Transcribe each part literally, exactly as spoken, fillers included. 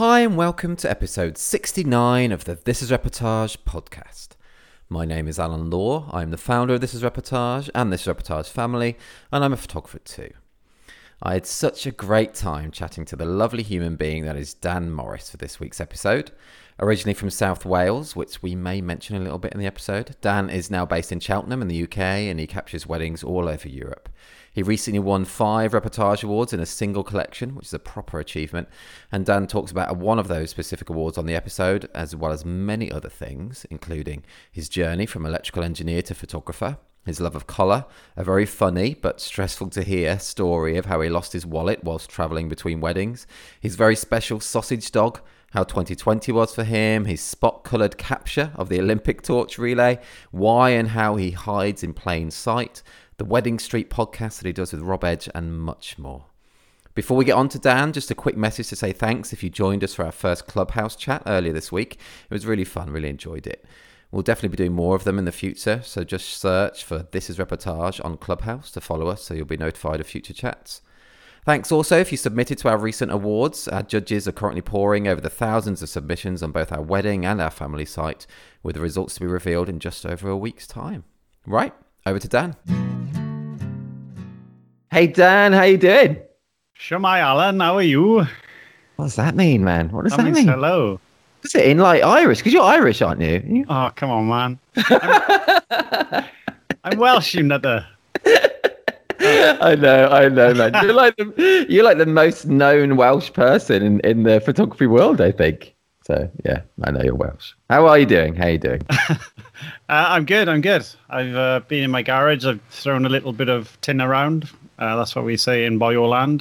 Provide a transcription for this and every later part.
Hi and welcome to episode sixty-nine of the This Is Reportage podcast. My name is Alan Law, I'm the founder of This Is Reportage and This Is Reportage family, and I'm a photographer too. I had such a great time chatting to the lovely human being that is Dan Morris for this week's episode. Originally from South Wales, which we may mention a little bit in the episode, Dan is now based in Cheltenham in the U K and he captures weddings all over Europe. He recently won five Reportage Awards in a single collection, which is a proper achievement, and Dan talks about one of those specific awards on the episode, as well as many other things, including his journey from electrical engineer to photographer, his love of color, a very funny but stressful to hear story of how he lost his wallet whilst travelling between weddings, his very special sausage dog, how twenty twenty was for him, his spot-coloured capture of the Olympic torch relay, why and how he hides in plain sight, the Wedding Street podcast that he does with Rob Edge, and much more. Before we get on to Dan, just a quick message to say thanks if you joined us for our first Clubhouse chat earlier this week. It was really fun, really enjoyed it. We'll definitely be doing more of them in the future, so just search for This Is Reportage on Clubhouse to follow us so you'll be notified of future chats. Thanks also if you submitted to our recent awards. Our judges are currently poring over the thousands of submissions on both our wedding and our family site, with the results to be revealed in just over a week's time. Right, over to Dan. Hey Dan, how you doing? Shumai Alan, how are you? What does that mean, man? What does that, that mean? Hello. Is it in like Irish? Because you're Irish, aren't you? Oh, come on, man. I'm, I'm Welsh, you nutter. I know, I know, man. You're like the, you're like the most known Welsh person in, in the photography world, I think. So, yeah, I know you're Welsh. How are you doing? How are you doing? uh, I'm good, I'm good. I've uh, been in my garage. I've thrown a little bit of tin around. Uh, that's what we say in Boyoland.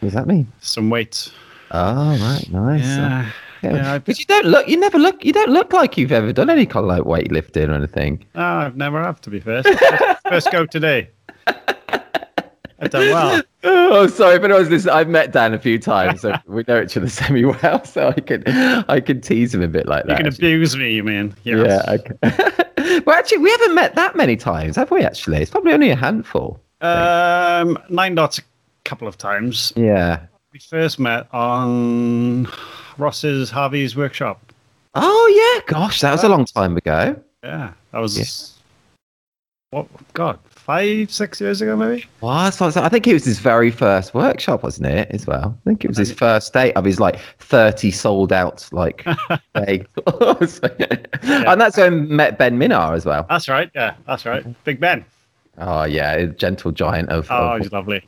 What does that mean? Some weight. Oh, right, nice. Yeah. Yeah, yeah, but you don't look. You never look. You don't look like you've ever done any kind of like weightlifting or anything. No, I've never have to be fair. First, first go today. I've done well. Oh, sorry, but I was listening. I've met Dan a few times, so we know each other semi well. So I can, I can tease him a bit like that. You can actually abuse me, you mean? Yes. Yeah. Okay. Well, actually, we haven't met that many times, have we? Actually, it's probably only a handful. Um, Nine Dots a couple of times. Yeah. We first met on Ross's Harvey's workshop. Oh yeah, gosh, that was a long time ago. Yeah, that was yeah. what God, five, six years ago maybe. Wow, so I think it was his very first workshop, wasn't it? As well, I think it was his first day of his like thirty sold out like day, yeah. And that's when we met Ben Minar as well. That's right. Yeah, that's right. Big Ben. Oh yeah, gentle giant of. Oh, of, he's lovely.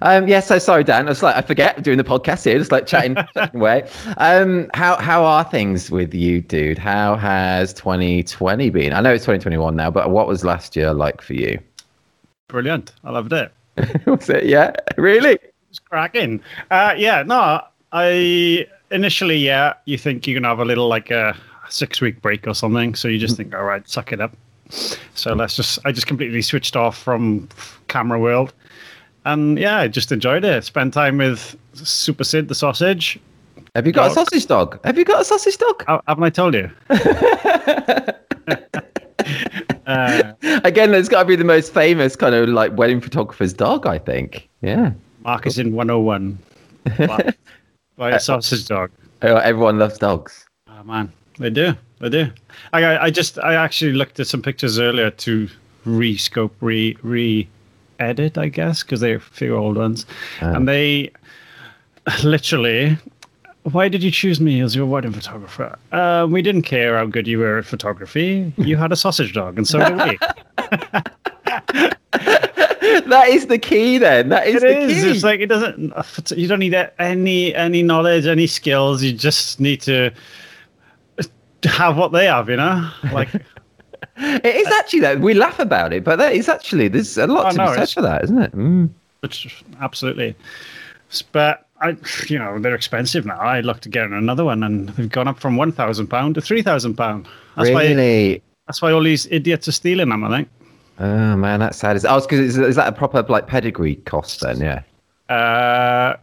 Um, yeah, so sorry, Dan. I was like, I forget doing the podcast here, just like chatting, chatting away. Um, how how are things with you, dude? How has twenty twenty been? I know it's twenty twenty-one now, but what was last year like for you? Brilliant. I loved it. Was it? Yeah, really? It was cracking. Uh, yeah, no, I initially, yeah, you think you're going to have a little like a six week break or something. So you just think, all right, suck it up. So let's just, I just completely switched off from camera world. And yeah, I just enjoyed it. Spent time with Super Sid, the sausage. Have you got dog. a sausage dog? Have you got a sausage dog? Oh, haven't I told you? uh, Again, that's got to be the most famous kind of like wedding photographer's dog, I think. Yeah. Marcus in one oh one by, by a sausage dog. Oh, everyone loves dogs. Oh, man. They do. They do. I, I just, I actually looked at some pictures earlier to re-scope, re, re, edit, I guess, because they're a few old ones. Oh. And they literally, why did you choose me as your wedding photographer? Uh, we didn't care how good you were at photography. You had a sausage dog, and so did we. That is the key, then. That is it the is. key. It's like, it doesn't, you don't need any any knowledge, any skills. You just need to have what they have, you know? Like, it is actually that we laugh about it, but that is actually there's a lot oh, to no, be said for that, isn't it? Mm. It's absolutely, but I, you know, they're expensive now. I looked again at another one, and they've gone up from one thousand pound to three thousand pound. Really? Why, that's why all these idiots are stealing them, I think. Oh man, that's sad. Is, oh, it's 'cause is, is that a proper like pedigree cost then? Yeah. Uh,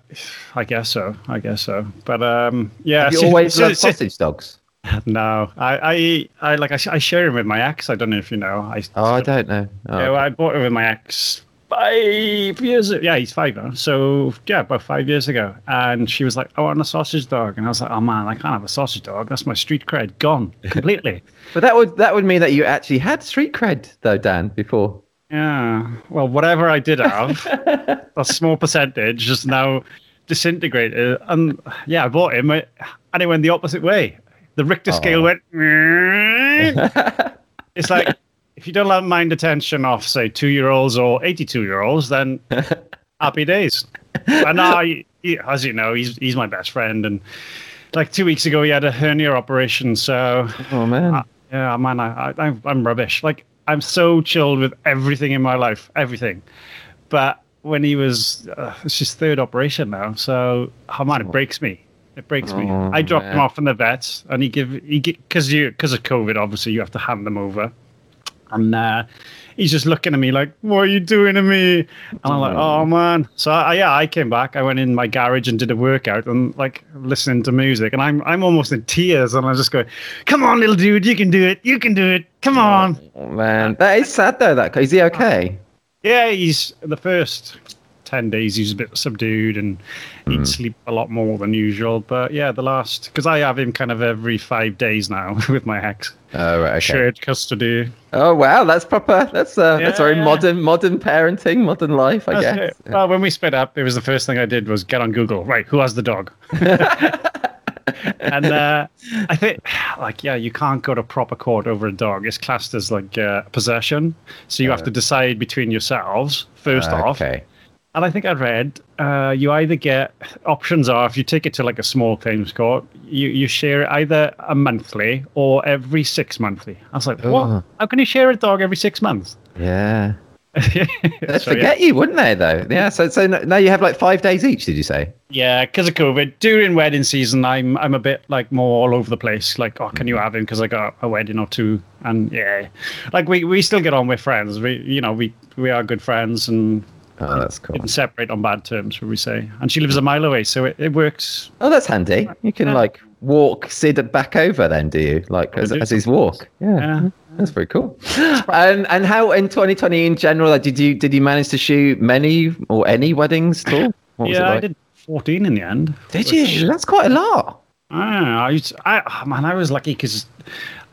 I guess so. I guess so. But um, yeah. Have you always loved sausage dogs? No, I, I, I like I, I share him with my ex. I don't know if you know. I, oh, I don't know. Oh, yeah, well, okay. I bought it with my ex five years ago. Yeah, he's five now. So, yeah, about five years ago. And she was like, I want a sausage dog. And I was like, oh, man, I can't have a sausage dog. That's my street cred gone completely. But that would that would mean that you actually had street cred, though, Dan, before. Yeah. Well, whatever I did have, a small percentage just now disintegrated. And, yeah, I bought him. And it went the opposite way. The Richter scale oh. went... It's like... If you don't mind attention of, say, two-year-olds or eighty-two-year-olds, then happy days. And I, he, as you know, he's he's my best friend. And like two weeks ago, he had a hernia operation. So, oh man, I, yeah, man, I, I I'm rubbish. Like I'm so chilled with everything in my life, everything. But when he was, uh, it's his third operation now. So, oh man, it breaks me. It breaks me. Oh, I dropped man. him off in the vet, and he give he because you because of COVID, obviously, you have to hand them over. And uh, he's just looking at me like, what are you doing to me? And I'm like, oh, man. So, I, yeah, I came back. I went in my garage and did a workout and, like, listening to music. And I'm I'm almost in tears. And I just go, come on, little dude. You can do it. You can do it. Come on. Oh, man. That is sad, though. That Is he okay? Yeah, he's the first ten days. He's a bit subdued and mm. he'd sleep a lot more than usual. But, yeah, the last because I have him kind of every five days now with my ex. Oh, right, okay. Shared custody. Oh wow, that's proper. That's uh, yeah. that's very modern, modern parenting, modern life, I that's guess. Yeah. Well, when we split up, it was the first thing I did was get on Google. Right, who has the dog? And uh, I think, like, yeah, you can't go to proper court over a dog. It's classed as like uh, possession, so you oh. have to decide between yourselves first okay. off. Okay. And I think I read uh, you either get options are if you take it to like a small claims court, you, you share it either a monthly or every six monthly. I was like, what? Ooh. How can you share a dog every six months? Yeah. They'd so, forget yeah. you, wouldn't they, though? Yeah. So so now you have like five days each, did you say? Yeah, because of COVID. During wedding season, I'm I'm a bit like more all over the place. Like, oh, can you have him? Because I got a wedding or two. And yeah, like we, we still get on with friends. We, you know, we, we are good friends and. Oh, that's cool. We didn't separate on bad terms, should we say. And she lives a mile away, so it, it works. Oh, that's handy. You can, yeah. like, walk Sid back over then, do you? Like, as, as his walk. Yeah. yeah. That's very cool. And and how, in twenty twenty in general, like, did you did you manage to shoot many or any weddings at all? What was yeah, it like? I did fourteen in the end. Did you? That's quite a lot. I don't know. I, I, man, I was lucky because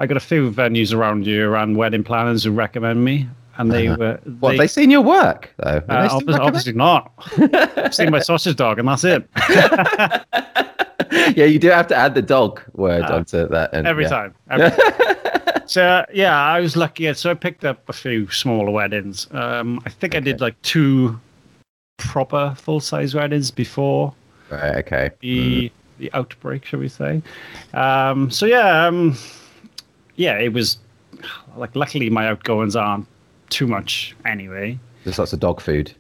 I got a few venues around here and wedding planners who recommend me. And they uh-huh. were. They, what have they seen your work though? Uh, obviously, obviously not. I've seen my sausage dog, and that's it. Yeah, you do have to add the dog word uh, onto that. And, every yeah. time. Every time. So yeah, I was lucky. So I picked up a few smaller weddings. Um, I think okay. I did like two proper full-size weddings before. Right. Okay. The mm. the outbreak, shall we say? Um, so yeah, um, yeah, it was like luckily my outgoings aren't too much anyway. There's lots of dog food.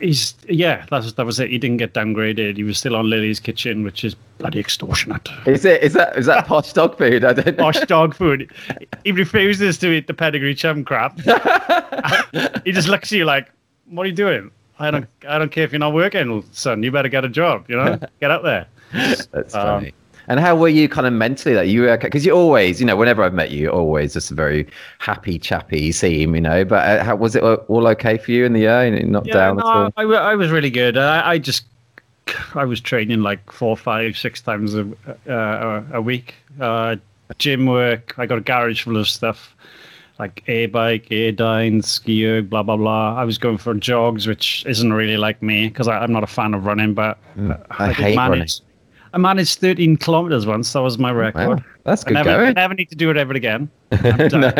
He's yeah, that's that was it. He didn't get downgraded. He was still on Lily's kitchen, which is bloody extortionate. Is it is that is that posh dog food? I don't know. Posh dog food. He refuses to eat the pedigree chum crap. He just looks at you like, what are you doing? I don't I don't care if you're not working, son, you better get a job, you know? Get up there. That's um, funny. And how were you kind of mentally? Like you were, because you always, you know, whenever I've met you, always just a very happy, chappy seem, you know. But how was it all okay for you in the air and not yeah, down no, at all? I, I was really good. I, I just, I was training like four, five, six times a uh, a week. Uh, gym work. I got a garage full of stuff, like air bike, air dyne, ski erg, blah blah blah. I was going for jogs, which isn't really like me because I'm not a fan of running. But mm, I, I hate manage. running. I managed thirteen kilometers once. That was my record. Wow, that's good I never, going. I never need to do it ever again. No.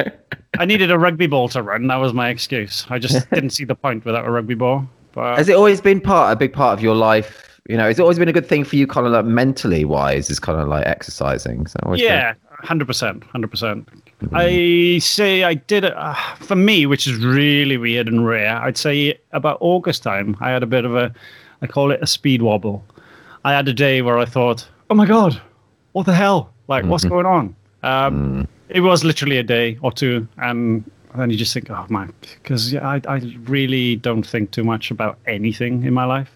I needed a rugby ball to run. That was my excuse. I just didn't see the point without a rugby ball. But has it always been part, a big part of your life? You know, has it always been a good thing for you, kind of like mentally wise, is kind of like exercising? So yeah, been... one hundred percent. one hundred percent. Mm. I say I did it uh, for me, which is really weird and rare. I'd say about August time, I had a bit of a, I call it a speed wobble. I had a day where I thought, oh, my God, what the hell? Like, mm-hmm. what's going on? Um, mm. It was literally a day or two. And then you just think, oh, man, because yeah, I, I really don't think too much about anything in my life.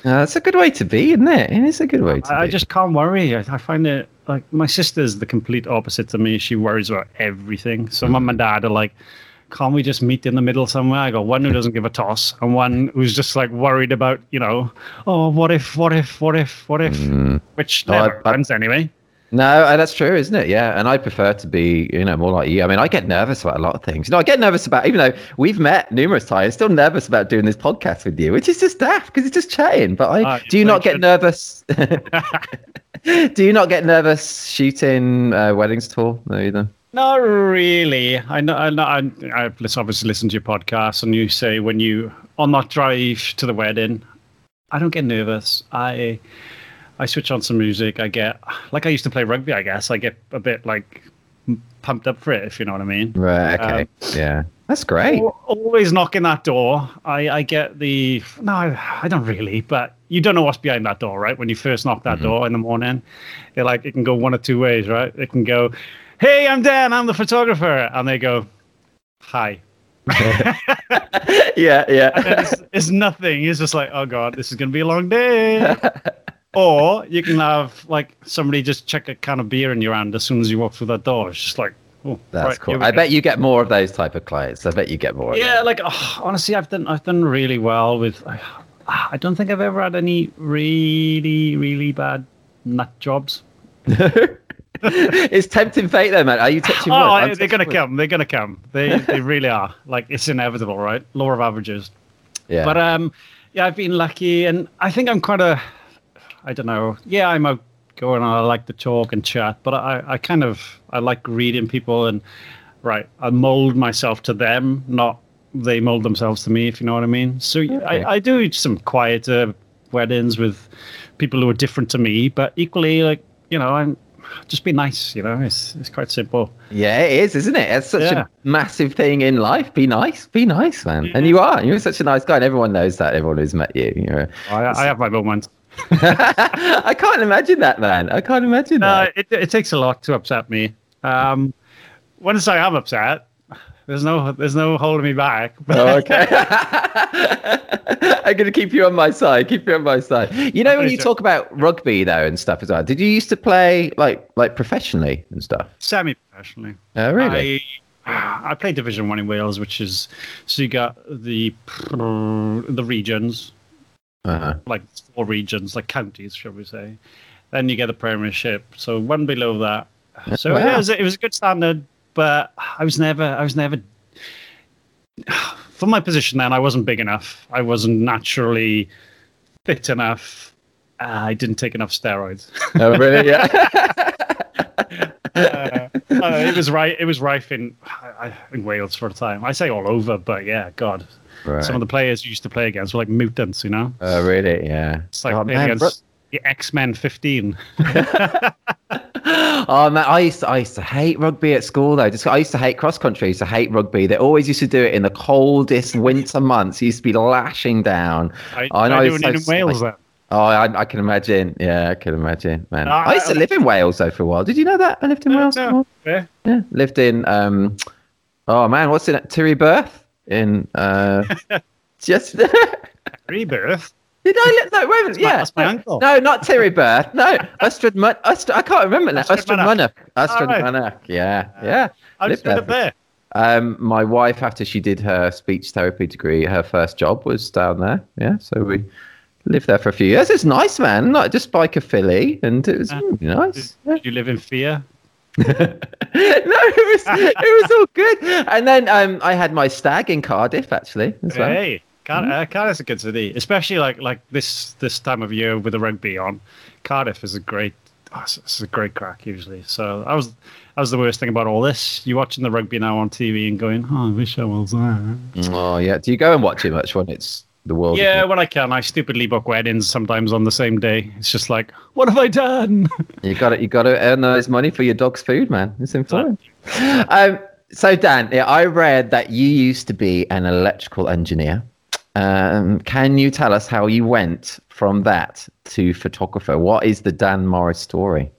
Uh, that's a good way to be, isn't it? It is a good way to I, be. I just can't worry. I, I find it like my sister's the complete opposite to me. She worries about everything. So mm. mum and dad are like, can't we just meet in the middle somewhere? I got one who doesn't give a toss and one who's just like worried about, you know, oh, what if, what if, what if, what if, mm. which no, never I, I, happens anyway. No, that's true, isn't it? Yeah. And I prefer to be, you know, more like you. I mean, I get nervous about a lot of things. You know, I get nervous about, even though we've met numerous times, still nervous about doing this podcast with you, which is just daft because it's just chatting. But I uh, do you not get should. nervous? Do you not get nervous shooting uh, weddings at all? No, either. Not really. I know. I know. I, I obviously listen to your podcast, and you say when you on that drive to the wedding, I don't get nervous. I. I switch on some music. I get, like I used to play rugby, I guess. I get a bit, like, pumped up for it, if you know what I mean. Right, okay. Um, yeah. That's great. Always knocking that door. I, I get the, no, I don't really, but you don't know what's behind that door, right? When you first knock that mm-hmm. door in the morning, it like it can go one of two ways, right? It can go, hey, I'm Dan, I'm the photographer. And they go, hi. yeah, yeah. It's, it's nothing. It's just like, oh, God, this is going to be a long day. Or you can have, like, somebody just check a can of beer in your hand as soon as you walk through that door. It's just like, oh, that's right, cool. I bet you get more of those type of clients. I bet you get more. Yeah, of like, oh, honestly, I've done I've done really well with... I, I don't think I've ever had any really, really bad nut jobs. It's tempting fate though, man. Are you touching wood? Oh, they're going to come. They're going to come. They they really are. Like, it's inevitable, right? Law of averages. Yeah. But, um, yeah, I've been lucky, and I think I'm quite a... I don't know. Yeah, I'm outgoing. I like to talk and chat, but I, I kind of I like reading people and right. I mold myself to them, not they mold themselves to me. If you know what I mean. So okay. I, I do some quieter weddings with people who are different to me, but equally, like you know, I'm just be nice. You know, it's it's quite simple. Yeah, it is, isn't it? It's such yeah. a massive thing in life. Be nice. Be nice, man. Yeah. And you are. You're such a nice guy, and everyone knows that. Everyone who's met you. You're a, I, I have my moments. I can't imagine that, man. I can't imagine no, that. It, it takes a lot to upset me. Um, once I am upset, there's no there's no holding me back. Oh, okay. I'm going to keep you on my side. Keep you on my side. You know, when you sure. talk about rugby, though, and stuff as well, did you used to play, like, like professionally and stuff? Semi-professionally. Oh, really? I, I played Division One in Wales, which is... So you got the the regions... Uh-huh. Like four regions, like counties, shall we say? Then you get a premiership, so one below that. So wow. it was it was a good standard, but I was never, I was never for my position then. I wasn't big enough. I wasn't naturally fit enough. Uh, I didn't take enough steroids. Oh, really? Yeah. uh, uh, it was right. It was rife in in Wales for a time. I say all over, but yeah, God. Right. Some of the players you used to play against were like mutants, you know? Oh, really? Yeah. It's like oh, man, against the X-Men fifteen. Oh, man, I used, to, I used to hate rugby at school, though. Just, I used to hate cross-country. I used to hate rugby. They always used to do it in the coldest winter months. It used to be lashing down. I, oh, I, I do it so, in Wales, like, Oh, I, I can imagine. Yeah, I can imagine, man. No, I used I, to I, live in Wales, though, for a while. Did you know that? I lived in no, Wales no. for a while. Yeah. yeah. Lived in, um, oh, man, what's it? Terry Birth? In uh, just Rebirth. Did I let that? Wait a yeah, that's my uncle. No, not Terry Birth. No, Astrid Munar. Astrid, I can't remember now. Astrid Munar. Astrid Munar. Yeah, yeah. I lived up there. Um, my wife, after she did her speech therapy degree, her first job was down there. Yeah, so we lived there for a few years. It's nice, man. Not just like a filly, and it was uh, mm, nice. Did, yeah. Did you live in fear? no, it was it was all good. And then um, I had my stag in Cardiff, actually. As well. Hey, Card- mm-hmm. uh, Cardiff's a good city, especially like like this this time of year with the rugby on. Cardiff is a great, oh, it's, it's a great crack usually. So I was that was the worst thing about all this. You're watching the rugby now on T V and going, oh, I wish I was there. Oh yeah, do you go and watch it much when it's the world? Yeah, when I can, I stupidly book weddings sometimes on the same day. It's just like. What have I done? You got it. You got to earn those money for your dog's food, man. It's important. Um, so, Dan, yeah, I read that you used to be an electrical engineer. Um, can you tell us how you went from that to photographer? What is the Dan Morris story?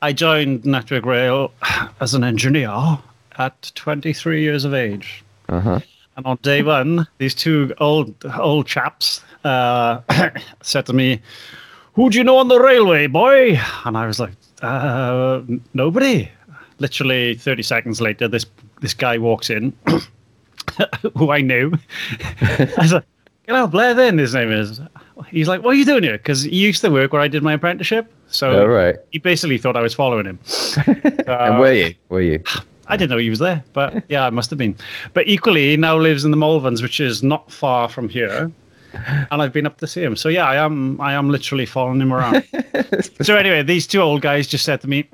I joined Network Rail as an engineer at twenty-three years of age. Uh-huh. And on day one, these two old old chaps uh, said to me, "Who do you know on the railway, boy?" And I was like, uh, nobody. literally thirty seconds later, this this guy walks in, who I knew. I was like, you know, Blair then, his name is. He's like, what are you doing here? Because he used to work where I did my apprenticeship. So oh, right. He basically thought I was following him. And uh, were you? Were you? I didn't know he was there, but yeah, I must have been. But equally, he now lives in the Malverns, which is not far from here. And I've been up to see him. So yeah, I am I am literally following him around. So anyway, these two old guys just said to me,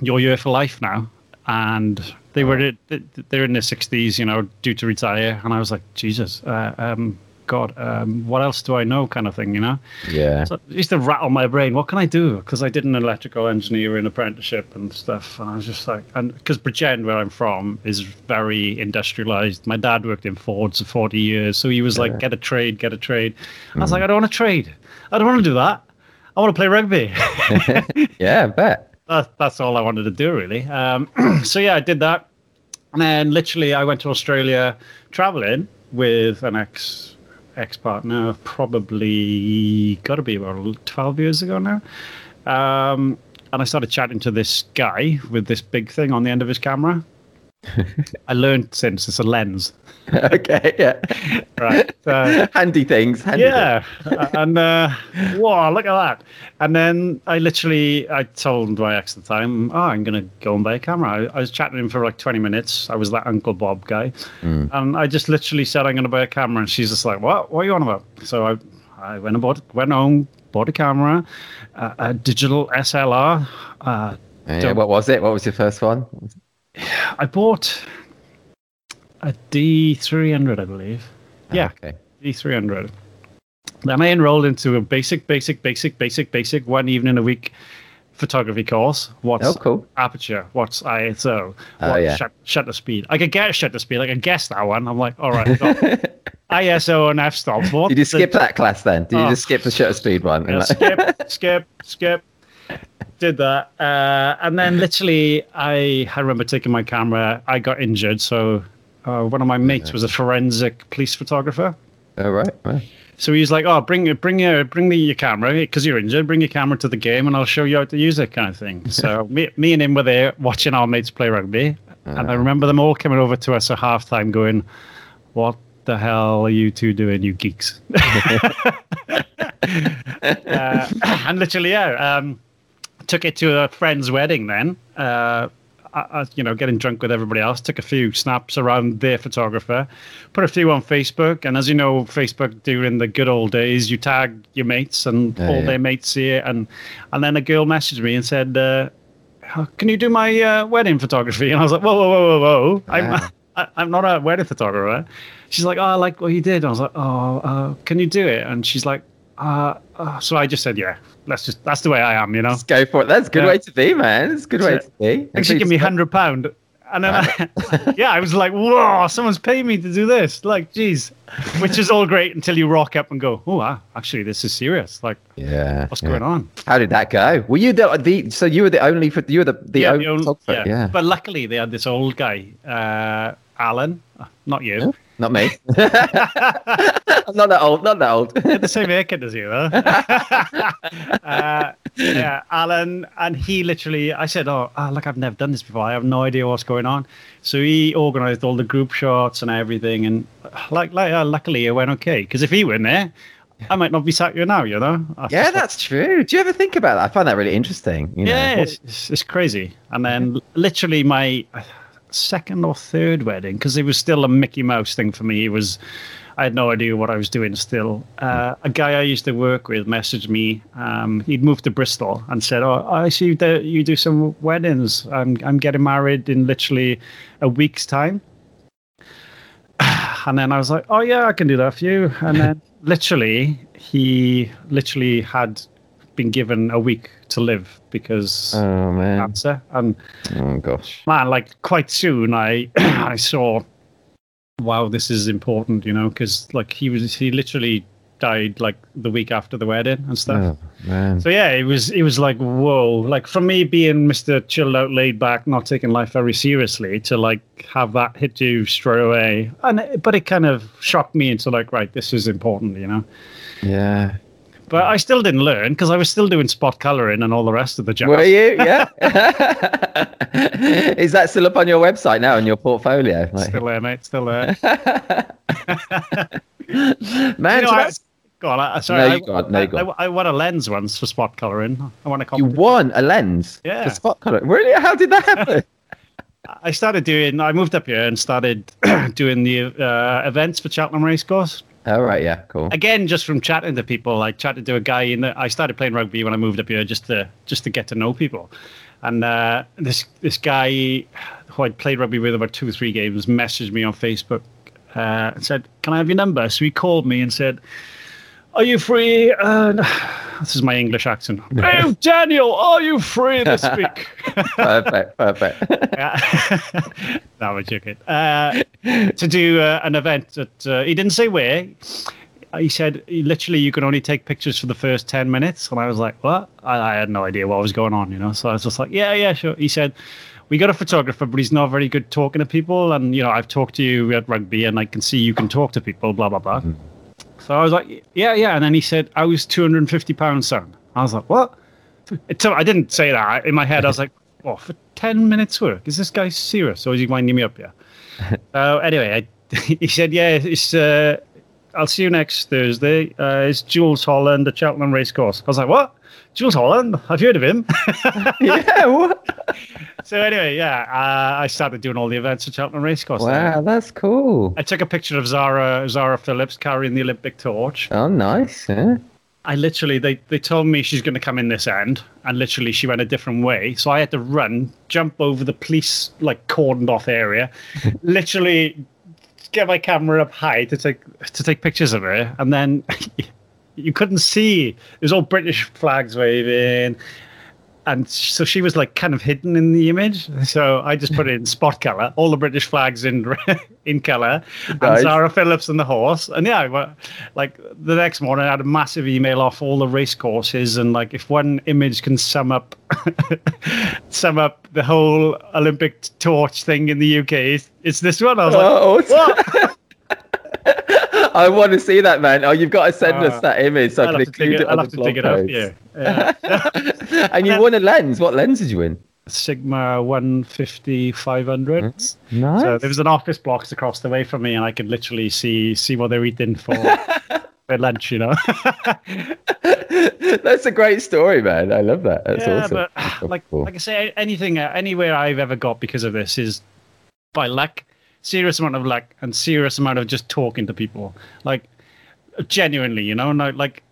you're here for life now. And they were they're in their sixties, you know, due to retire. And I was like, Jesus, uh, um, God, um, what else do I know kind of thing, you know? Yeah. So it used to rattle my brain. What can I do? Because I did an electrical engineering apprenticeship and stuff. And I was just like, and because Bridgend, where I'm from, is very industrialized. My dad worked in Fords for forty years. So he was like, yeah. get a trade, get a trade. Mm. I was like, I don't want to trade. I don't want to do that. I want to play rugby. Yeah, I bet. That's, that's all I wanted to do, really. Um, so, yeah, I did that. And then literally I went to Australia traveling with an ex ex-partner, probably got to be about twelve years ago now. Um, and I started chatting to this guy with this big thing on the end of his camera. I learned since it's a lens. Okay, yeah. Right. Uh, handy things. Handy yeah. Things. And, uh, wow, look at that. And then I literally, I told my ex at the time, oh, I'm going to go and buy a camera. I, I was chatting to him for like twenty minutes. I was that Uncle Bob guy. Mm. And I just literally said, I'm going to buy a camera. And she's just like, what? What are you on about? So I I went, and bought, went home, bought a camera, uh, a digital S L R. Uh, yeah, what was it? What was your first one? I bought a D three hundred, I believe. Oh, yeah, okay. D three hundred. Then I enrolled into a basic, basic, basic, basic, basic one evening a week photography course. What's oh, cool. aperture? What's I S O? Oh, what's yeah. shut, shutter speed? I could get shutter speed. I could guess that one. I'm like, all right, got I S O and f-stop. What Did you skip the... that class then? Did oh, you just skip the shutter speed one? Yeah, skip, skip, skip. Did that, uh, and then literally, I, I remember taking my camera. I got injured, so uh, one of my mates was a forensic police photographer. Oh right. Wow. So he was like, "Oh, bring bring your bring the, your camera because you're injured. Bring your camera to the game, and I'll show you how to use it," kind of thing. So me, me and him were there watching our mates play rugby, uh-huh. and I remember them all coming over to us at halftime, going, "What the hell are you two doing, you geeks?" uh, and literally, yeah. Um, took it to a friend's wedding then, uh, I, I, you know, getting drunk with everybody else. Took a few snaps around their photographer, put a few on Facebook. And as you know, Facebook during the good old days, you tag your mates and oh, all yeah. their mates see it. And, and then a girl messaged me and said, uh, can you do my uh, wedding photography? And I was like, whoa, whoa, whoa, whoa, whoa. Yeah. I'm, I'm not a wedding photographer. She's like, oh, I like what you did. And I was like, oh, uh, can you do it? And she's like, Uh, uh, so I just said, yeah, let's just, that's the way I am, you know. Let's go for it. That's a good yeah. way to be, man. That's a good That's way it. to be. And she gave me one hundred pounds. And then, right. I, yeah, I was like, whoa, someone's paying me to do this. Like, geez, which is all great until you rock up and go, oh, wow, actually, this is serious. Like, yeah, what's yeah. going on? How did that go? Were you the, the so you were the only, you were the, the yeah, only, the only yeah. yeah. But luckily, they had this old guy, uh, Alan, not you. Yeah. Not me. I'm not that old. Not that old. You're the same haircut as you, though. uh, yeah, Alan, and he literally, I said, oh, oh, look, I've never done this before. I have no idea what's going on. So he organised all the group shots and everything. And like, like uh, luckily, it went okay. Because if he weren't there, I might not be sat here now, you know? That's yeah, that's like, true. Do you ever think about that? I find that really interesting. You yeah, know? It's, it's crazy. And then literally my... second or third wedding, because it was still a Mickey Mouse thing for me. It was, I had no idea what I was doing still. Uh, a guy I used to work with messaged me. Um, he'd moved to Bristol and said, oh, I see you do, you do some weddings. I'm, I'm getting married in literally a week's time. And then I was like, oh, yeah, I can do that for you. And then literally, he literally had been given a week to live because oh man cancer. And oh gosh man like quite soon I I saw, wow, this is important, you know, because like he was he literally died like the week after the wedding and stuff. Oh, man. So yeah, it was it was like whoa, like for me being Mister chilled out, laid back, not taking life very seriously, to like have that hit you straight away. And but it kind of shocked me into like, right, this is important, you know. Yeah. But I still didn't learn because I was still doing spot colouring and all the rest of the jazz. Were you? Yeah. Is that still up on your website now, in your portfolio? Like? Still there, mate. Still there. Man, you know, I, go on. I, sorry, no, you I, got, no, I, you I, I, I won a lens once for spot colouring. I won a competition. You won a lens? Yeah. For spot colouring? Really? How did that happen? I started doing, I moved up here and started doing the uh, events for Cheltenham Racecourse. Oh, right, yeah, cool. Again, just from chatting to people, I chatted to a guy in the, I started playing rugby when I moved up here just to just to get to know people. And uh, this this guy who I'd played rugby with about two or three games messaged me on Facebook uh, and said, can I have your number? So he called me and said, are you free? Uh, no. This is my English accent. Hey, Daniel, are you free this week? Perfect, perfect. That was joking. Uh, to do uh, an event at, uh, he didn't say where. He said, literally, you can only take pictures for the first ten minutes. And I was like, what? I, I had no idea what was going on, you know? So I was just like, yeah, yeah, sure. He said, we got a photographer, but he's not very good talking to people. And, you know, I've talked to you at rugby and I can see you can talk to people, blah, blah, blah. Mm-hmm. So I was like, yeah, yeah. And then he said, I was two hundred fifty pounds, son. I was like, what? It's, I didn't say that. In my head, I was like, oh, for ten minutes work? Is this guy serious? Or is he winding me up here? So anyway, I, he said, yeah, it's, uh, I'll see you next Thursday. Uh, it's Jools Holland, the Cheltenham Racecourse. I was like, what? Jools Holland? I've heard of him. Yeah, what? So anyway, yeah, uh, I started doing all the events at Cheltenham Racecourse. Wow, then. That's cool. I took a picture of Zara Zara Phillips carrying the Olympic torch. Oh, nice, yeah. I literally, they, they told me she's going to come in this end, and literally she went a different way. So I had to run, jump over the police, like, cordoned off area, literally get my camera up high to take to take pictures of her, and then you couldn't see. It was all British flags waving, and so she was like kind of hidden in the image. So I just put it in spot colour, all the British flags in in colour, and nice. Zara Phillips and the horse. And yeah, like the next morning I had a massive email off all the race courses, and like if one image can sum up sum up the whole Olympic torch thing in the U K, it's, it's this one. I was oh, like, what? I want to see that, man. Oh, you've got to send uh, us that image so I'll I can include it, it on I'll the blog post. I'll have to dig it up, yeah. yeah. And you and won a lens. What lens did you win? Sigma one fifty, five hundred. Nice. So there was an office blocks across the way from me, and I could literally see see what they're eating for their lunch, you know. That's a great story, man. I love that. That's yeah, awesome. But, That's so like, cool. like I say, anything, anywhere I've ever got because of this is by luck. Serious amount of luck and serious amount of just talking to people, like genuinely, you know. No, like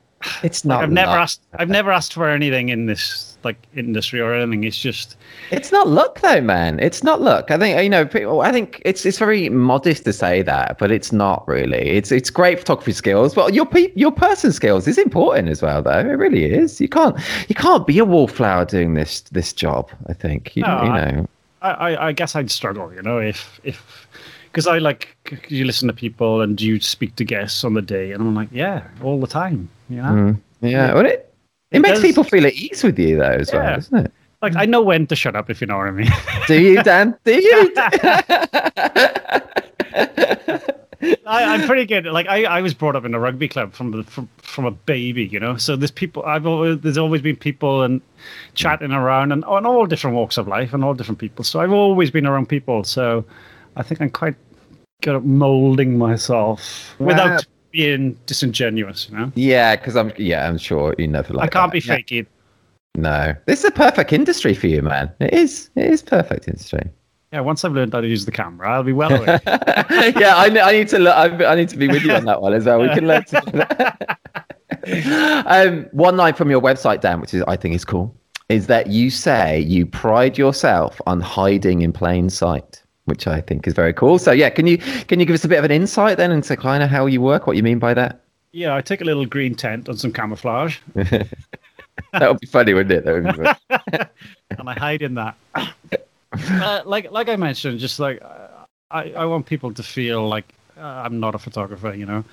it's not. Like I've luck. never asked. I've never asked for anything in this like industry or anything. It's just. It's not luck, though, man. It's not luck. I think you know. People, I think it's it's very modest to say that, but it's not really. It's it's great photography skills, but your pe- your person skills is important as well, though. It really is. You can't you can't be a wallflower doing this this job. I think you, no, you know. I, I, I guess I'd struggle, you know, if if because I like you listen to people and you speak to guests on the day, and I'm like, yeah, all the time, you know? Mm, yeah, well, it it, it makes does. people feel at ease with you though, as yeah. well, doesn't it? Like I know when to shut up, if you know what I mean. Do you, Dan? Do you? I, I'm pretty good. Like I, I was brought up in a rugby club from from from a baby, you know. So there's people. I've always there's always been people and chatting around and on all different walks of life and all different people. So I've always been around people. So I think I'm quite good at molding myself wow. without being disingenuous, you know. Yeah, because I'm. Yeah, I'm sure you never like. I can't that. be fake either. No, this is a perfect industry for you, man. It is. It is perfect industry. Yeah, once I've learned how to use the camera, I'll be well aware. Yeah, I, I need to. I need to be with you on that one as well. We can learn together. um, one line from your website, Dan, which is I think is cool, is that you say you pride yourself on hiding in plain sight, which I think is very cool. So yeah, can you can you give us a bit of an insight then into kind of how you work, what you mean by that? Yeah, I take a little green tent and some camouflage. That would be funny, wouldn't it? That would be funny. And I hide in that. Uh, like like I mentioned, just like uh, I, I want people to feel like uh, I'm not a photographer, you know,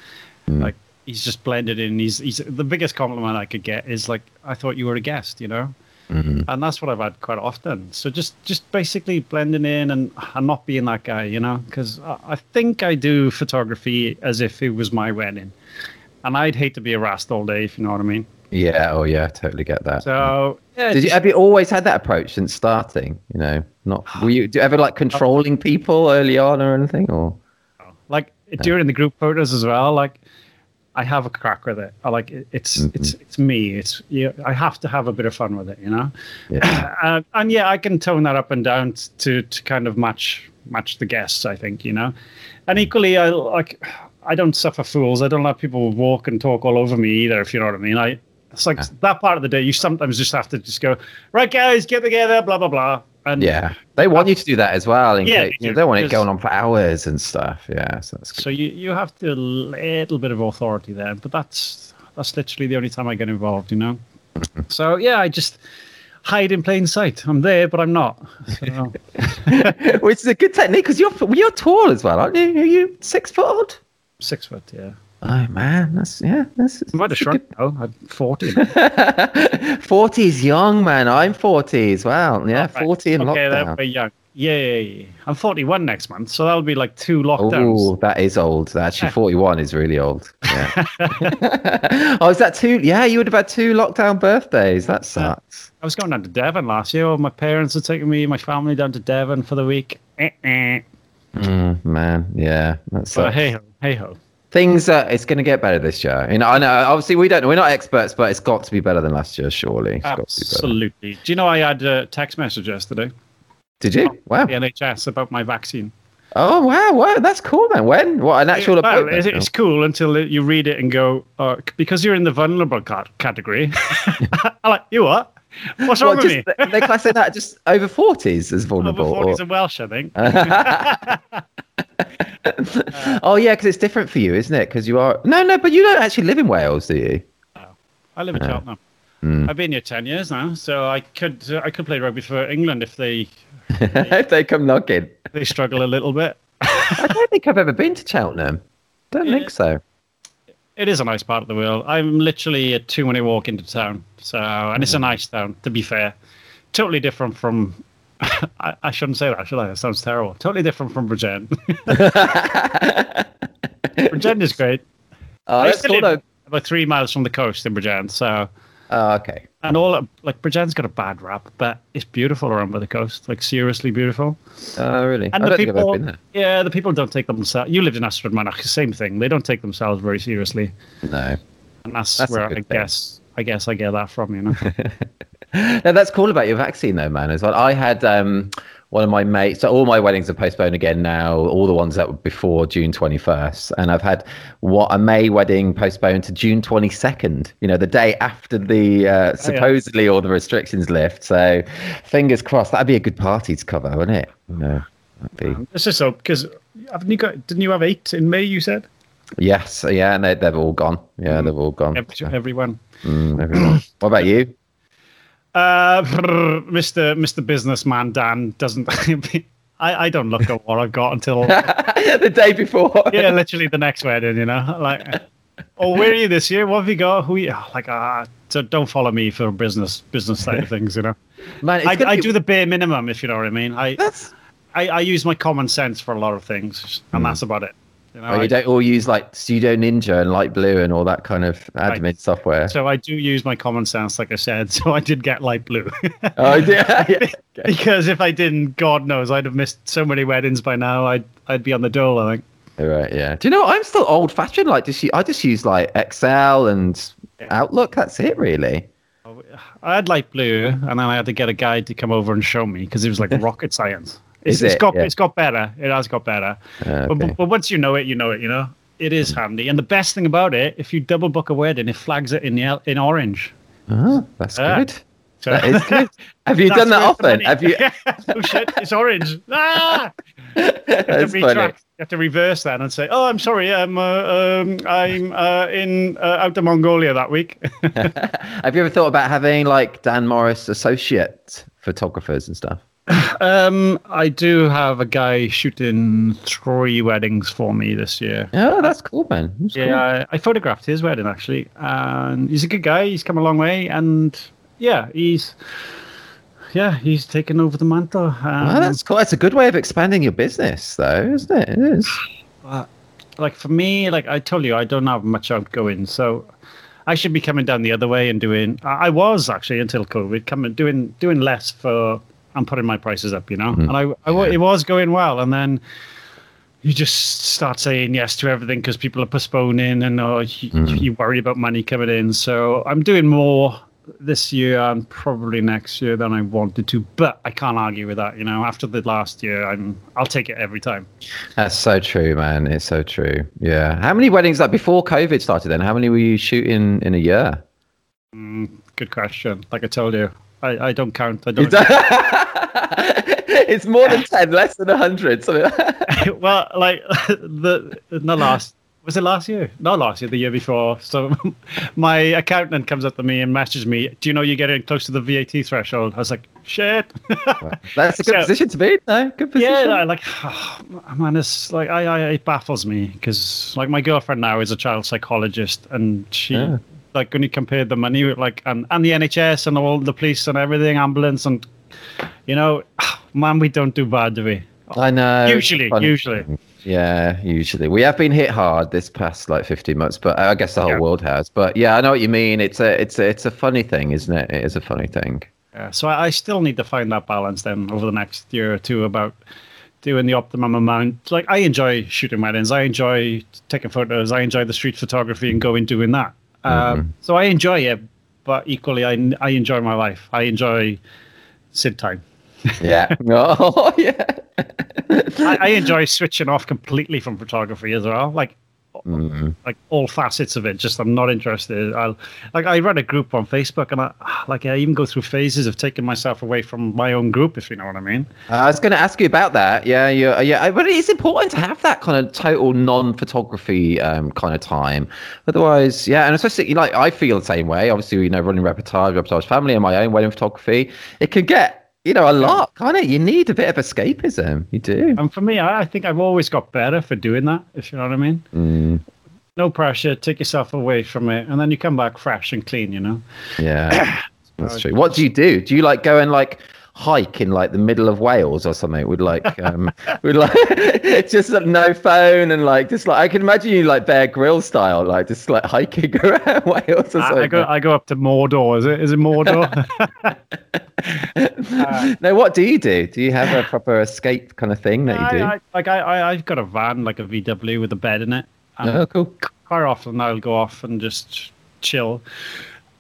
mm. like he's just blended in. He's he's the biggest compliment I could get is like, I thought you were a guest, you know, mm-hmm. and that's what I've had quite often. So just just basically blending in and, and not being that guy, you know, because I, I think I do photography as if it was my wedding. and I'd hate to be harassed all day, if you know what I mean. Yeah, oh yeah, I totally get that. So, yeah, did you, have you always had that approach since starting? You know, not were you, do you ever like controlling people early on or anything, or like during the group photos as well? Like, I have a crack with it. I like it, it's mm-hmm. it's it's me. It's you know, I have to have a bit of fun with it, you know. Yeah. and, and yeah, I can tone that up and down to to kind of match match the guests, I think, you know. And equally, I like I don't suffer fools. I don't let people walk and talk all over me either, if you know what I mean. I. It's like yeah. that part of the day, you sometimes just have to just go, right, guys, get together, blah, blah, blah. And yeah, they want you to do that as well. In yeah, case, they, you know, they want it going on for hours and stuff. Yeah, so that's good. So you, you have to a little bit of authority there, but that's that's literally the only time I get involved, you know? So, yeah, I just hide in plain sight. I'm there, but I'm not. So. Which is a good technique, because you're, you're tall as well, aren't you? Are you six foot odd? Six foot, yeah. Oh man, that's yeah. That's. I might have shrunk. Oh, I'm forty. Forty is young, man. I'm forty as well. Yeah, right. forty in okay, lockdown. Okay, that'll be young. Yay! I'm forty-one next month, so that'll be like two lockdowns. Oh, that is old. Actually, forty-one is really old. Yeah. Oh, is that two? Yeah, you would have had two lockdown birthdays. That sucks. I was going down to Devon last year. My parents were taking me, my family, down to Devon for the week. Mm, man, yeah. That's. But hey ho, hey ho. Things are, it's going to get better this year. You know, I know, obviously, we don't, we're not experts, but it's got to be better than last year, surely. It's absolutely. Do you know I had a text message yesterday? Did you? Wow. The N H S about my vaccine. Oh, wow. Wow. That's cool, man. When? What, an actual well, appointment? It's, it's cool until you read it and go, uh, because you're in the vulnerable cat- category. I'm like, you what? What's wrong what, with just, me? They're classing that just over forties as vulnerable. Over forties or... and Welsh, I think. Oh yeah, because it's different for you, isn't it? Because you are no, no, but you don't actually live in Wales, do you? No, I live in no. Cheltenham. Mm. I've been here ten years now, so I could uh, I could play rugby for England if they if they, if they come knocking. They struggle a little bit. I don't think I've ever been to Cheltenham. Don't it, think so. It is a nice part of the world. I'm literally a two-minute walk into town, so and mm. it's a nice town. To be fair, totally different from. I, I shouldn't say that, should I? That sounds terrible. Totally different from Bridgend. Bridgend is great. Oh, I used to cool live about three miles from the coast in Bridgend, so. Oh, okay. And all like Bridgend's got a bad rap, but it's beautiful around by the coast. Like seriously beautiful. Oh, really? And I the don't people, think I've been there. Yeah, the people don't take themselves. You lived in Astrid Munar, same thing. They don't take themselves very seriously. No. And that's, that's where I thing. guess I guess I get that from, you know. Now, that's cool about your vaccine, though, man, as well. I had um, one of my mates, so all my weddings are postponed again now, all the ones that were before June twenty-first. And I've had what a May wedding postponed to June twenty-second, you know, the day after the uh, supposedly all the restrictions lift. So fingers crossed, that'd be a good party to cover, wouldn't it? No, that'd be. Um, it's just so, because haven't you got, didn't you have eight in May, you said? Yes, yeah, and they, they've all gone. Yeah, mm. they've all gone. Every, so. Everyone. Mm, everyone. What about you? Uh, Mister Mister Businessman Dan doesn't. I, I don't look at what I've got until the day before. Yeah, literally the next wedding. You know, like, oh, where are you this year? What have you got? Who? Are you? Like, ah, uh, don't follow me for business business side of things. You know, man, I, I be... do the bare minimum, if you know what I mean. I, I I use my common sense for a lot of things, and mm. that's about it. You know, oh, you I, don't all use like Pseudo Ninja and Light Blue and all that kind of admin I, software. So I do use my common sense, like I said. So I did get Light Blue. Oh, yeah, yeah. Okay. Because if I didn't, God knows, I'd have missed so many weddings by now. I'd I'd be on the dole, I think. Right, yeah. Do you know? I'm still old fashioned. Like, just I just use like Excel and yeah. Outlook. That's it, really. I had Light Blue, and then I had to get a guy to come over and show me because it was like rocket science. It's, is it? it's got yeah. it's got better. It has got better. Uh, okay. but, but once you know it, you know it. You know it is handy. And the best thing about it, if you double book a wedding, it flags it in the, in orange. Oh, that's yeah. good. So, that is good. Have you done that often? Have you? Oh shit! It's orange. Ah! That's you, have funny. you have to reverse that and say, "Oh, I'm sorry. I'm uh, um, I'm uh, in uh, out of Mongolia that week." Have you ever thought about having like Dan Morris associate photographers and stuff? Um, I do have a guy shooting three weddings for me this year. Oh, that's cool, man. That's yeah, cool. I, I photographed his wedding, actually. And he's a good guy. He's come a long way. And, yeah, he's yeah he's taken over the mantle. Um, oh, that's cool. That's a good way of expanding your business, though, isn't it? It is. But like for me, like I told you, I don't have much outgoing, so I should be coming down the other way and doing. I was actually until COVID coming doing doing less for and putting my prices up, you know. Mm-hmm. And I, I it was going well, and then you just start saying yes to everything because people are postponing, and oh, you, mm-hmm. you worry about money coming in. So I'm doing more this year and probably next year than I wanted to, but I can't argue with that, you know. After the last year, I'm I'll take it every time. That's so true, man. It's so true. Yeah. How many weddings, like before COVID started then, how many were you shooting in a year? Mm, good question. Like I told you, I, I don't count. I don't. It's more than ten, less than a hundred. Well, like the in the last. Was it last year? Not last year, the year before. So my accountant comes up to me and messages me, do you know you're getting close to the V A T threshold? I was like, shit. That's a good so, position to be in, no? Good position. Yeah, like, oh, man, it's like, I, I, it baffles me because like my girlfriend now is a child psychologist and she yeah. like only compared the money with like, and, and the N H S and all the police and everything, ambulance and, you know, oh, man, we don't do bad, do we? I know. Usually, usually. Yeah, usually. We have been hit hard this past like fifteen months, but I guess the whole yeah. world has. But yeah, I know what you mean. It's a, it's a, it's a funny thing, isn't it? It is a funny thing. Yeah. So I, I still need to find that balance then over the next year or two about doing the optimum amount. Like I enjoy shooting weddings. I enjoy taking photos. I enjoy the street photography and going doing that. Mm-hmm. Um, so I enjoy it, but equally I, I enjoy my life. I enjoy Sid time. Yeah. Oh yeah. I, I enjoy switching off completely from photography as well, like mm-hmm. like all facets of it. Just I'm not interested. I'll like I run a group on Facebook, and I like I even go through phases of taking myself away from my own group, if you know what I mean. Uh, I was going to ask you about that. Yeah, yeah, yeah. But it's important to have that kind of total non-photography um, kind of time. Otherwise, yeah, and especially like I feel the same way. Obviously, you know, running Reportage, Reportage Family, and my own wedding photography, it can get. You know, a lot, kind of. You need a bit of escapism. You do. And for me, I, I think I've always got better for doing that, if you know what I mean. Mm. No pressure. Take yourself away from it. And then you come back fresh and clean, you know. Yeah, that's true. What do you do? Do you, like, go and, like, hike in, like, the middle of Wales or something? With like, um, with like it's just like, no phone and, like, just, like, I can imagine you, like, Bear Grylls style, like, just, like, hiking around Wales or I, something. I go, I go up to Mordor. Is it? Is it Mordor? Uh, now, what do you do? Do you have a proper escape kind of thing that I, you do? I, like I, I, I've got a van, like a V W with a bed in it. And oh, cool. Quite often I'll go off and just chill.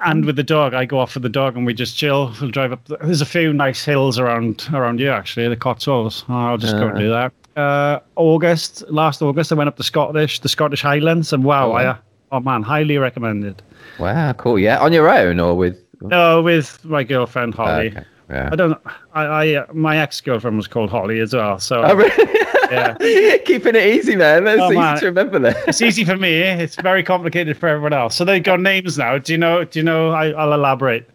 And with the dog, I go off with the dog and we just chill. We'll drive up. There's a few nice hills around around here, actually, the Cotswolds. I'll just uh, go and do that. Uh, August, last August, I went up to Scottish, the Scottish Highlands. And wow, oh, I, oh man, highly recommended. Wow, cool. Yeah, on your own or with? No, with my girlfriend, Holly. Okay. Yeah. I don't. I, I my ex girlfriend was called Holly as well. So oh, really? Yeah, keeping it easy, man. That's oh, easy man. to remember. That it's easy for me. It's very complicated for everyone else. So they've got names now. Do you know? Do you know? I, I'll elaborate.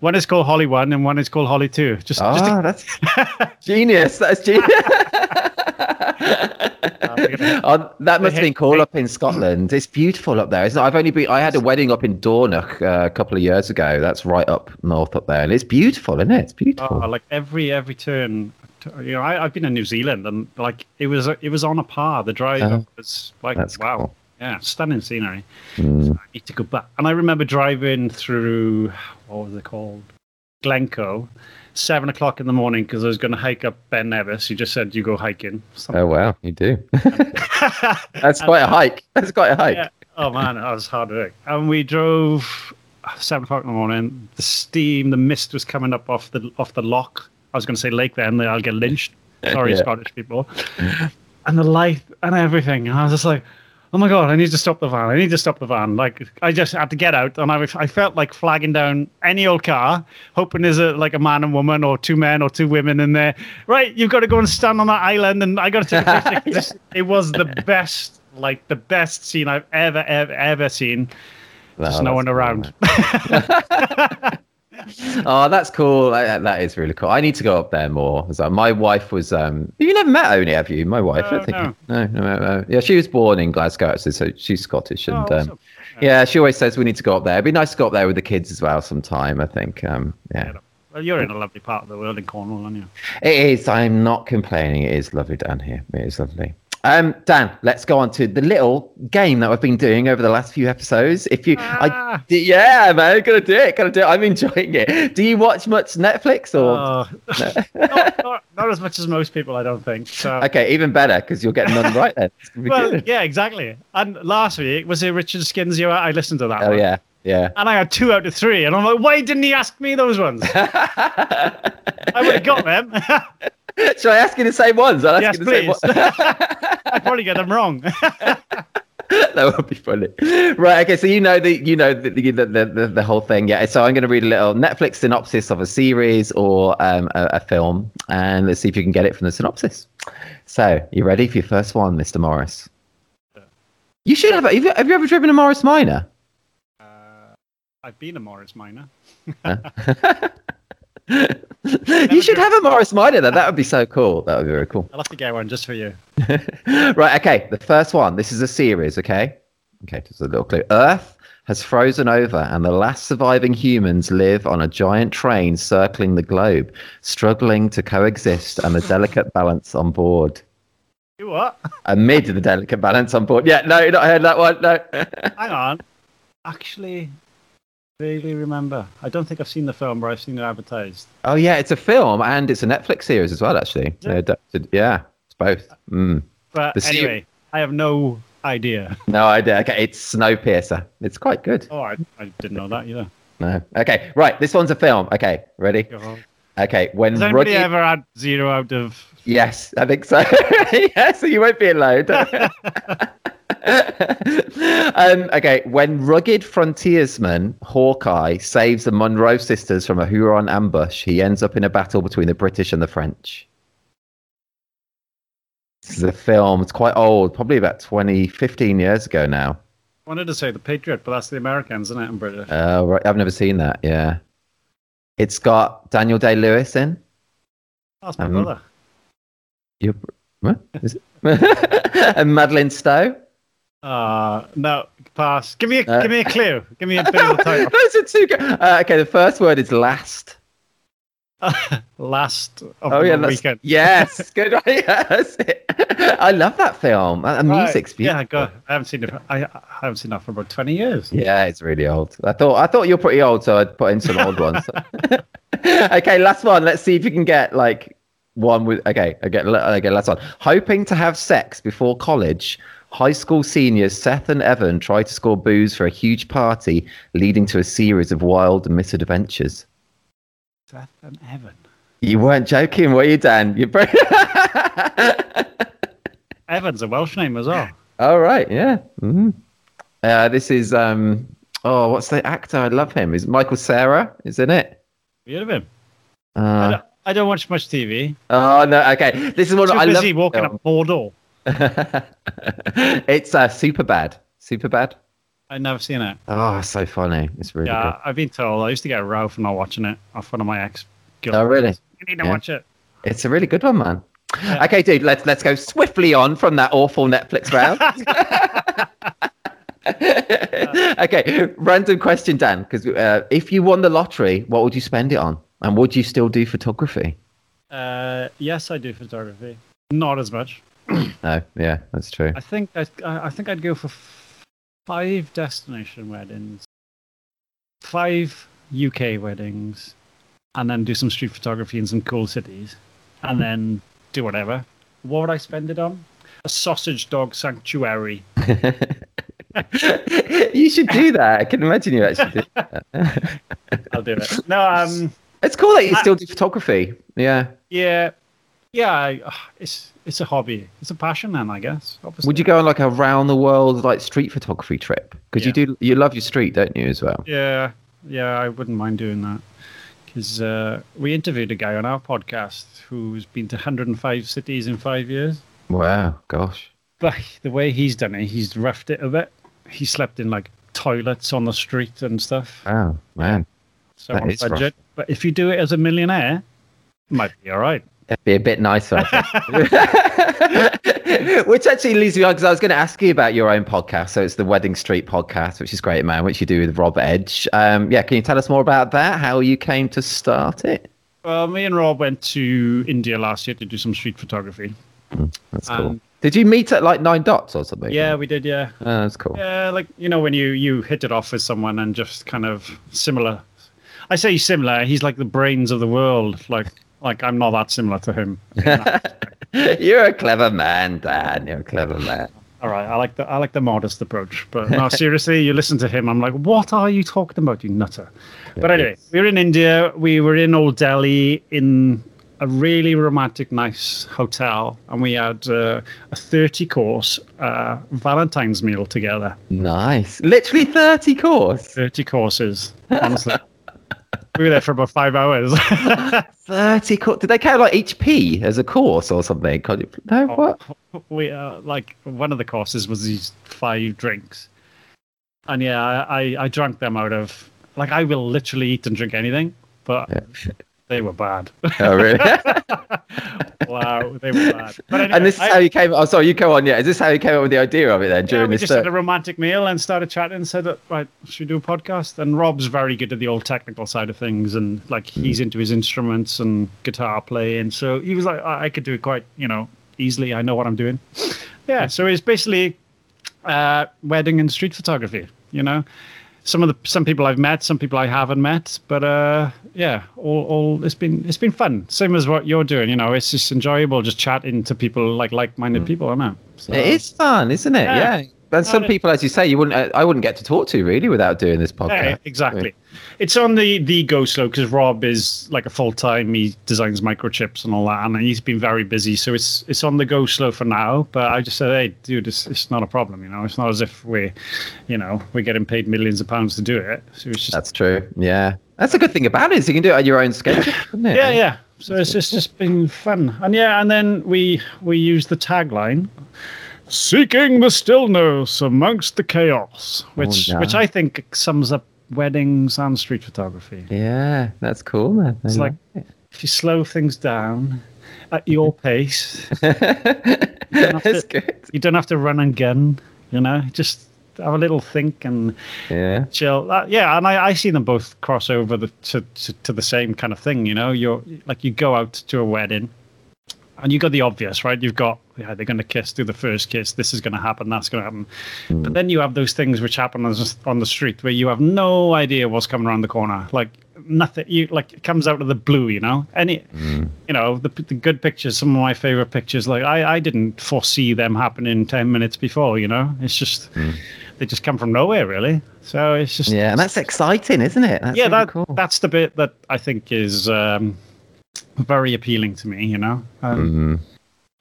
One is called Holly One, and one is called Holly Two. Just, oh, just to... that's genius. That's genius. Oh, that must have been cool up in Scotland. It's beautiful up there, isn't it? I've only been. I had a wedding up in Dornoch uh, a couple of years ago. That's right up north up there, and it's beautiful, isn't it? It's beautiful. Oh, like every every turn, you know. I, I've been in New Zealand, and like it was it was on a par. The drive oh, was like that's wow, cool. Yeah, stunning scenery. Mm. So I need to go back, and I remember driving through what was it called, Glencoe. Seven o'clock in the morning because I was going to hike up Ben Nevis. You just said you go hiking. Something. Oh wow, you do. That's quite a hike. That's quite a hike. Yeah. Oh man, that was hard work. And we drove seven o'clock in the morning. The steam, the mist was coming up off the off the loch. I was going to say lake then. I'll get lynched. Sorry, yeah. Scottish people. And the light and everything. And I was just like, oh my god, I need to stop the van. I need to stop the van. Like, I just had to get out, and I, I felt like flagging down any old car, hoping there's a, like a man and woman, or two men, or two women in there. Right, you've got to go and stand on that island, and I got to take a picture. It was the best, like the best scene I've ever, ever, ever seen. No, just no one around. Oh, that's cool. That, that is really cool. I need to go up there more. So my wife was. Um, you never met Oni, have you? My wife. Uh, I don't think no. No, no, no, no. Yeah, she was born in Glasgow, actually, so she's Scottish. And oh, awesome. um, yeah, she always says we need to go up there. It'd be nice to go up there with the kids as well sometime. I think. Um, yeah. Well, you're in a lovely part of the world in Cornwall, aren't you? It is. I'm not complaining. It is lovely down here. It is lovely. Um, Dan, let's go on to the little game that I've been doing over the last few episodes. If you, ah. I, yeah, man, gotta do it, gotta do it. I'm enjoying it. Do you watch much Netflix or? Uh, no? not, not, not as much as most people, I don't think. So. Okay, even better because you'll get none right then. Well, good. Yeah, exactly. And last week was it Richard Skins? You, I listened to that. Oh one. yeah. Yeah. And I had two out of three. And I'm like, why didn't he ask me those ones? I would have got them. Should I ask you the same ones? I'll ask yes, you the please. Same one- I'd probably get them wrong. That would be funny. Right, okay, so you know the you know the the, the, the, the whole thing. Yeah, so I'm going to read a little Netflix synopsis of a series or um, a, a film. And let's see if you can get it from the synopsis. So, you ready for your first one, Mister Morris? Yeah. You should have. Have you, have you ever driven a Morris Minor? I've been a Morris Minor. You should have a Morris Minor then. That would be so cool. That would be very cool. I'll have to get one just for you. Right, okay. The first one. This is a series, okay? Okay, just a little clue. Earth has frozen over and the last surviving humans live on a giant train circling the globe, struggling to coexist and the delicate balance on board. You what? Amid the delicate balance on board. Yeah, no, you've not heard that one. No. Hang on. Actually... vaguely remember. I don't think I've seen the film, but I've seen it advertised. Oh yeah, it's a film and it's a Netflix series as well. Actually, yeah, yeah it's both. Mm. But the anyway, se- I have no idea. No idea. Okay, it's Snowpiercer. It's quite good. Oh, I, I didn't know that either. No. Okay, right. This one's a film. Okay, ready? Go okay. When has anybody Roddy... ever had zero out of? Yes, I think so. Yeah, so you won't be alone. um, okay, when rugged frontiersman Hawkeye saves the Monroe sisters from a Huron ambush, he ends up in a battle between the British and the French. This is a film. It's quite old, probably about twenty, fifteen years ago now. I wanted to say The Patriot, but that's the Americans, isn't it, and British? Oh, uh, right. I've never seen that, yeah. It's got Daniel Day-Lewis in. That's my um, brother. Your, what? Is it? And Madeline Stowe. Uh no, pass. Give me a uh, give me a clue. Give me a bit of a title. Those are two. Go- uh, okay, the first word is last. Uh, last. Of oh the yeah, that's, weekend. Yes, good. Right? Yeah, that's it. I love that film. The music's beautiful. Yeah, God, I haven't seen it. I, I haven't seen that for about twenty years. Yeah, it's really old. I thought I thought you're pretty old, so I'd put in some old ones. Okay, last one. Let's see if you can get like one with. Okay, okay, okay. Last one. Hoping to have sex before college. High school seniors Seth and Evan try to score booze for a huge party, leading to a series of wild and misadventures. Seth and Evan. You weren't joking, were you, Dan? You bro- Evan's a Welsh name as well. Oh, right, yeah. Mm-hmm. Uh, this is, um, oh, what's the actor? I love him. Is Michael Cera, isn't it? Have you heard of him? Uh, I, don't, I don't watch much T V. Oh, no, okay. This is what Too I love. Too busy walking up Mordor. It's uh, super bad super bad I've never seen it. Oh, it's so funny. It's really yeah good. I've been told I used to get a row from not watching it off one of my ex girlfriends. Oh really? You need to yeah. watch it. It's a really good one, man. Yeah. Okay, dude, let's let's go swiftly on from that awful Netflix round. Okay, random question, Dan, because uh, if you won the lottery, what would you spend it on, and would you still do photography? Uh, yes, I do photography, not as much. No, yeah, that's true. I think I, I think I'd go for f- five destination weddings, five U K weddings, and then do some street photography in some cool cities, and then do whatever. What would I spend it on? A sausage dog sanctuary. You should do that. I can imagine you actually do that. I'll do it. No, um, it's cool that you I, still do photography. Yeah. Yeah. Yeah, it's it's a hobby. It's a passion, then, I guess. Obviously. Would you go on like a round the world like street photography trip? Because yeah. you do, you love your street, don't you, as well? Yeah, yeah, I wouldn't mind doing that. Because uh, we interviewed a guy on our podcast who's been to one hundred five cities in five years. Wow, gosh! But the way he's done it, he's roughed it a bit. He slept in like toilets on the street and stuff. Oh man, so that on is budget. Rough. But if you do it as a millionaire, it might be all right. That'd be a bit nicer, I think. Which actually leads me on, because I was going to ask you about your own podcast. So it's the Wedding Street podcast, which is great, man, which you do with Rob Edge. Um, yeah, can you tell us more about that, how you came to start it? Well, me and Rob went to India last year to do some street photography. Mm, that's cool. And Did you meet at like Nine Dots or something? Yeah, we did. Yeah, oh, that's cool. Yeah, like you know when you you hit it off with someone and just kind of similar. I say similar. He's like the brains of the world. Like like I'm not that similar to him. You're a clever man, Dan. You're a clever man. All right, I like the I like the modest approach, but no, seriously, you listen to him. I'm like, what are you talking about, you nutter? Yeah, but anyway, we were in India. We were in Old Delhi in a really romantic, nice hotel, and we had uh, a thirty-course uh, Valentine's meal together. Nice. Literally thirty course? thirty courses, honestly. We were there for about five hours. thirty course? Did they count like each P as a course or something? No, what? We, uh, like, one of the courses was these five drinks. And yeah, I, I drank them out of... Like, I will literally eat and drink anything, but... Yeah. They were bad. Oh, really? Wow, they were bad. But anyway, and this is I, how you came... Oh, sorry, you go on, yeah. Is this how you came up with the idea of it then? During yeah, we this just set? had a romantic meal and started chatting and said, right, should we do a podcast? And Rob's very good at the old technical side of things and, like, mm. he's into his instruments and guitar playing. So he was like, I, I could do it quite, you know, easily. I know what I'm doing. Yeah, so it's basically uh, wedding and street photography, you know? Some of the some people I've met, some people I haven't met, but uh, yeah, all, all it's been it's been fun. Same as what you're doing, you know. It's just enjoyable, just chatting to people like like-minded mm. people, I know. So, it is fun, isn't it? Yeah. yeah. And some people, as you say, you wouldn't I wouldn't get to talk to really without doing this podcast. Yeah, exactly. Yeah. It's on the the go slow because Rob is like a full time. He designs microchips and all that, and he's been very busy. So it's it's on the go slow for now. But I just said, hey, dude, it's it's not a problem. You know, it's not as if we're, you know, we're getting paid millions of pounds to do it. So it's just, that's true. Yeah, that's a good thing about it is you can do it at your own schedule, isn't it? Yeah, yeah. So it's just just been fun, and yeah, and then we we use the tagline. Seeking the stillness amongst the chaos, which oh, yeah. which I think sums up weddings and street photography. Yeah, that's cool, man. I it's like, like it. If you slow things down at your pace, you, don't to, good. you don't have to run and gun, you know, just have a little think and yeah. chill. Uh, yeah, and I, I see them both cross over the, to, to, to the same kind of thing, you know. You're like you go out to a wedding. And you got the obvious, right? You've got, yeah, they're going to kiss, do the first kiss. This is going to happen. That's going to happen. Mm. But then you have those things which happen on the street where you have no idea what's coming around the corner. Like nothing, you like it comes out of the blue, you know? Any, mm. you know, the, the good pictures, some of my favorite pictures, like I, I didn't foresee them happening ten minutes before, you know? It's just, mm. they just come from nowhere, really. So it's just. Yeah, and that's exciting, isn't it? That's yeah, really that, cool. That's the bit that I think is. Um, very appealing to me, you know. Um, mm-hmm.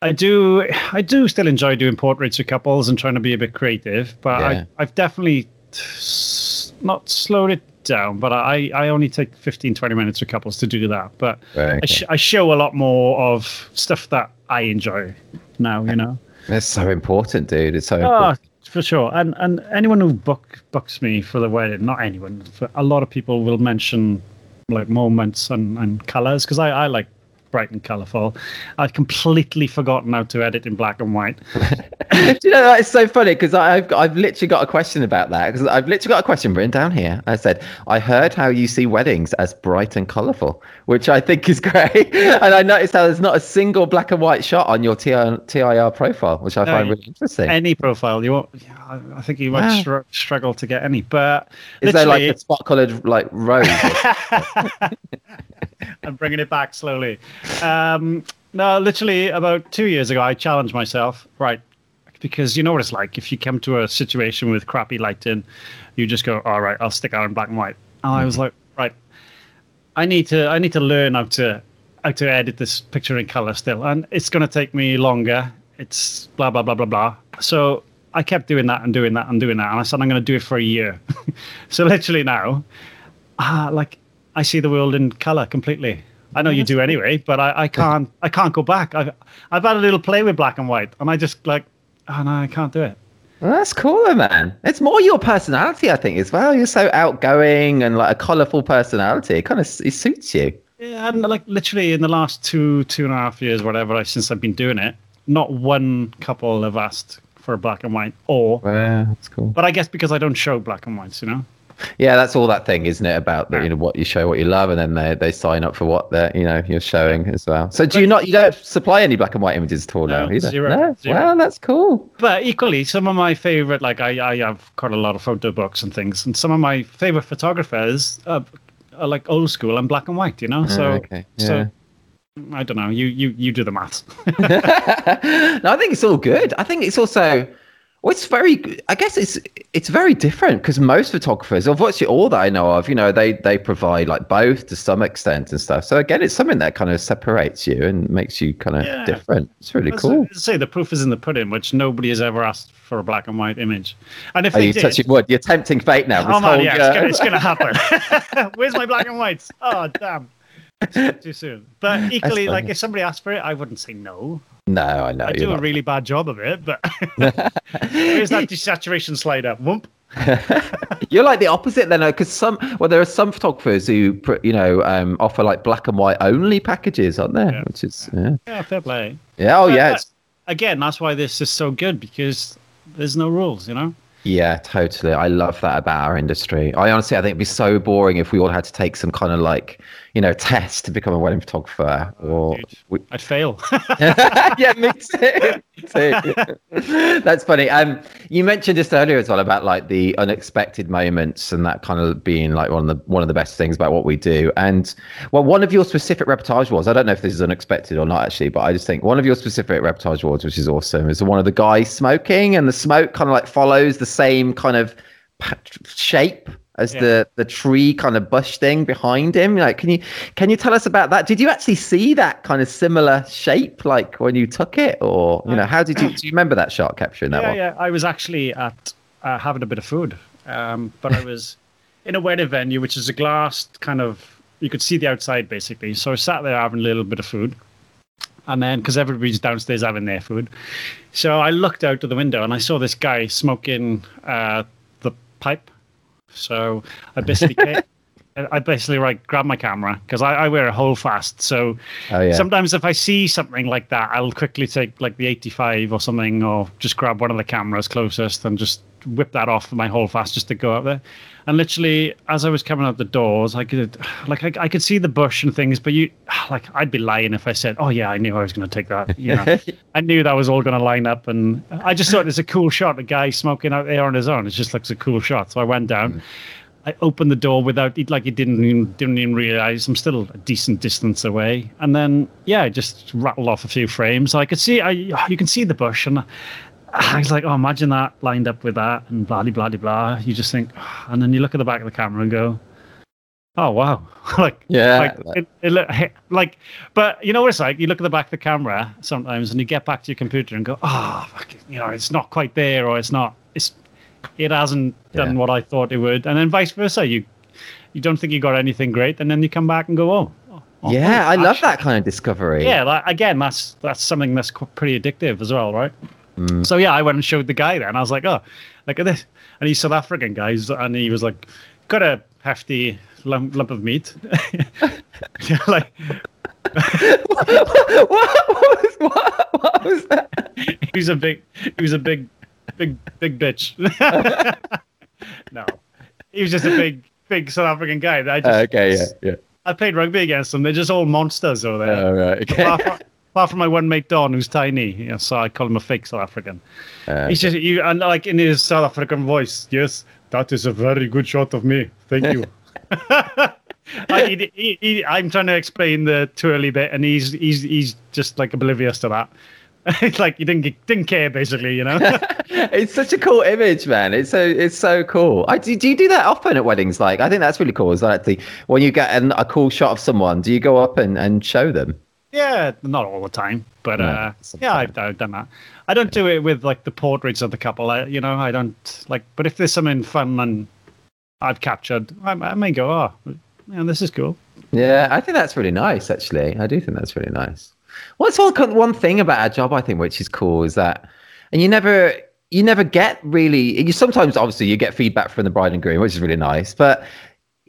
I do I do still enjoy doing portraits of couples and trying to be a bit creative, but yeah. I, I've definitely s- not slowed it down, but I, I only take fifteen, twenty minutes with couples to do that. But right. I, sh- I show a lot more of stuff that I enjoy now, you know. That's so important, dude. It's so important. Oh, for sure. And and anyone who book, books me for the wedding, not anyone, for a lot of people will mention... like moments and, and colours because I, I like bright and colourful. I've completely forgotten how to edit in black and white. Do you know that is so funny because I've I've literally got a question about that because I've literally got a question written down here. I said I heard how you see weddings as bright and colourful, which I think is great. And I noticed how there's not a single black and white shot on your T I R profile, which I no, find really interesting. Any profile you want, yeah, I think you might yeah. str- struggle to get any. But is there like a spot coloured like rose? I'm bringing it back slowly. Um, no, literally about two years ago, I challenged myself, right? Because you know what it's like. If you come to a situation with crappy lighting, you just go, all right, I'll stick out in black and white. And I was like, right, I need to, I need to learn how to, how to edit this picture in color still. And it's going to take me longer. It's blah, blah, blah, blah, blah. So I kept doing that and doing that and doing that. And I said, I'm going to do it for a year. So literally now, ah, like, I see the world in color completely. I know you do anyway, but I, I can't. I can't go back. I've I've had a little play with black and white, and I just like, oh no, I can't do it. Well, that's cool, man. It's more your personality, I think, as well. You're so outgoing and like a colorful personality. It kind of it suits you. Yeah, and like literally in the last two two and a half years, whatever, since I've been doing it, not one couple have asked for black and white or. Yeah, that's cool. But I guess because I don't show black and whites, you know. Yeah, that's all that thing, isn't it? About you know what you show, what you love, and then they, they sign up for what they you know you're showing as well. So do you not you don't supply any black and white images at all no, now either? Zero, no, zero. Wow, that's cool. But equally, some of my favorite, like I, I have quite a lot of photo books and things, and some of my favorite photographers are, are like old school and black and white. You know, oh, so okay. yeah. so. I don't know. You you you do the maths. No, I think it's all good. I think it's also, well, it's very. I guess it's it's very different because most photographers, or virtually all that I know of, you know, they they provide like both to some extent and stuff. So again, it's something that kind of separates you and makes you kind of yeah. different. It's really That's cool. I'd say the proof is in the pudding, which nobody has ever asked for a black and white image. And if oh, they you did, touching wood, you're tempting fate now. Oh man, yeah, it's going to happen. Where's my black and whites? Oh damn. Too soon, but equally, like if somebody asked for it, I wouldn't say no. No, I know I do a really bad job of it, but here's that desaturation slider. Whoop. You're like the opposite then, because some well, there are some photographers who you know um, offer like black and white only packages, aren't there? Yeah. Which is yeah. yeah, fair play. Yeah, oh but, yeah. It's... Again, that's why this is so good because there's no rules, you know. Yeah, totally. I love that about our industry. I honestly, I think it'd be so boring if we all had to take some kind of like, you know, test to become a wedding photographer. Or we... I'd fail. Yeah, me too. too. That's funny. Um, you mentioned just earlier as well about like the unexpected moments and that kind of being like one of the one of the best things about what we do. And well, one of your specific reportage awards, I don't know if this is unexpected or not actually, but I just think one of your specific reportage awards, which is awesome, is the one of the guys smoking, and the smoke kind of like follows the same kind of shape as yeah. the the tree kind of bush thing behind him. Like, can you can you tell us about that? Did you actually see that kind of similar shape like when you took it, or you uh, know how did you do you remember that shot capturing that yeah, one? Yeah, I was actually at uh, having a bit of food, um, but I was in a wedding venue, which is a glass kind of, you could see the outside basically. So I sat there having a little bit of food. And then, because everybody's downstairs having their food, so I looked out of the window and I saw this guy smoking uh, the pipe. So I basically, came, I basically like grabbed my camera because I, I wear a hole fast. So oh, yeah. sometimes if I see something like that, I'll quickly take like the eighty-five or something, or just grab one of the cameras closest and just whip that off my hole fast just to go out there. And literally, as I was coming out the doors, I could, like, I, I could see the bush and things. But you, like, I'd be lying if I said, "Oh yeah, I knew I was going to take that." You know, I knew that was all going to line up, and I just thought it's a cool shot. A guy smoking out there on his own. It just looks a cool shot. So I went down. Mm. I opened the door without, like, he didn't even, didn't even realize I'm still a decent distance away. And then, yeah, I just rattled off a few frames. I could see, I, you can see the bush and. I was like, oh, imagine that lined up with that and blah, blah, blah, blah. You just think, oh, and then you look at the back of the camera and go, oh, wow. like, yeah. Like, like, it, it look, like, but you know what it's like? You look at the back of the camera sometimes and you get back to your computer and go, oh, fuck it, you know, it's not quite there, or it's not, it's, it hasn't done yeah. what I thought it would. And then vice versa. You, you don't think you got anything great. And then you come back and go, oh. Oh, yeah, I actually, love that kind of discovery. Yeah. Like, again, that's, that's something that's pretty addictive as well, right? Mm. So yeah, I went and showed the guy there, and I was like, "Oh, look at this!" And he's South African guy, and he was like, "Got a hefty lump, lump of meat." Like, what, what, what, was, what, what was that? He was a big, he was a big, big, big bitch. No, he was just a big, big South African guy. That I just, uh, okay, yeah, yeah. I played rugby against them. They're just all monsters over there. Oh, right, okay. Apart from my one mate Don, who's tiny, you know, so I call him a fake South African. Uh, He's just, you, and like in his South African voice, yes, that is a very good shot of me. Thank you. Like he, he, he, I'm trying to explain the twirly bit, and he's he's he's just like oblivious to that. It's like you didn't didn't care, basically, you know. It's such a cool image, man. It's so it's so cool. I do, do you do that often at weddings? Like, I think that's really cool. Is that the, when you get an, a cool shot of someone, do you go up and, and show them? Yeah, not all the time, but no, uh, yeah, I've, I've done that. I don't yeah. do it with like the portraits of the couple, I, you know. I don't like, but if there's something fun and I've captured, I, I may go, oh, yeah, this is cool. Yeah, I think that's really nice. Actually, I do think that's really nice. Well, it's all one thing about our job, I think, which is cool, is that, and you never. You never get really. You sometimes, obviously, you get feedback from the bride and groom, which is really nice. But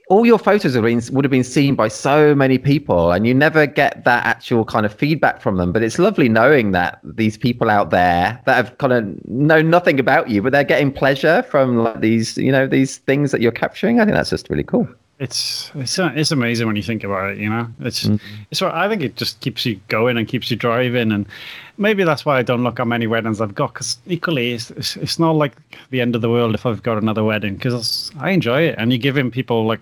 all your photos have been, would have been seen by so many people, and you never get that actual kind of feedback from them. But it's lovely knowing that these people out there that have kind of know nothing about you, but they're getting pleasure from like these, you know, these things that you're capturing. I think that's just really cool. It's it's it's amazing when you think about it, you know. It's mm. it's what I think it just keeps you going and keeps you driving, and maybe that's why I don't look how many weddings I've got, because equally it's, it's it's not like the end of the world if I've got another wedding, because I enjoy it, and you're giving people like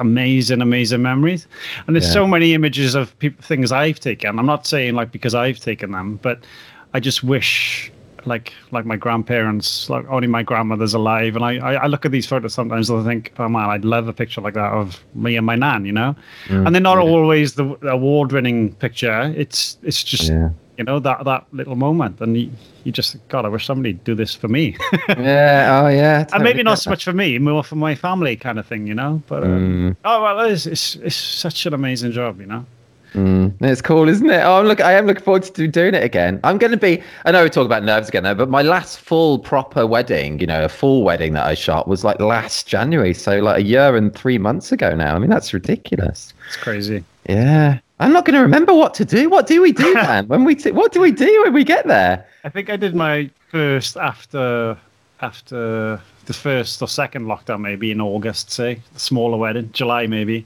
amazing, amazing memories, and there's yeah. so many images of people, things I've taken. I'm not saying like because I've taken them, but I just wish. Like like my grandparents, like only my grandmother's alive, and I, I, I look at these photos sometimes and I think, oh man, I'd love a picture like that of me and my nan, you know. Mm, and they're not yeah. always the award-winning picture. It's it's just yeah. you know that that little moment, and you, you just God, I wish somebody'd do this for me. yeah, oh yeah, totally. And maybe not so much for me, more for my family, kind of thing, you know. But um, mm. oh well, it's, it's it's such an amazing job, you know. Mm. It's cool, isn't it? Oh, look, I am looking forward to doing it again. I'm going to be, I know we talk about nerves again though, but my last full proper wedding, you know, a full wedding that I shot was like last January. So like a year and three months ago now. I mean, that's ridiculous. It's crazy. Yeah. I'm not going to remember what to do. What do we do, man? when we t- What do we do when we get there? I think I did my first after after the first or second lockdown, maybe in August, say, the smaller wedding, July maybe.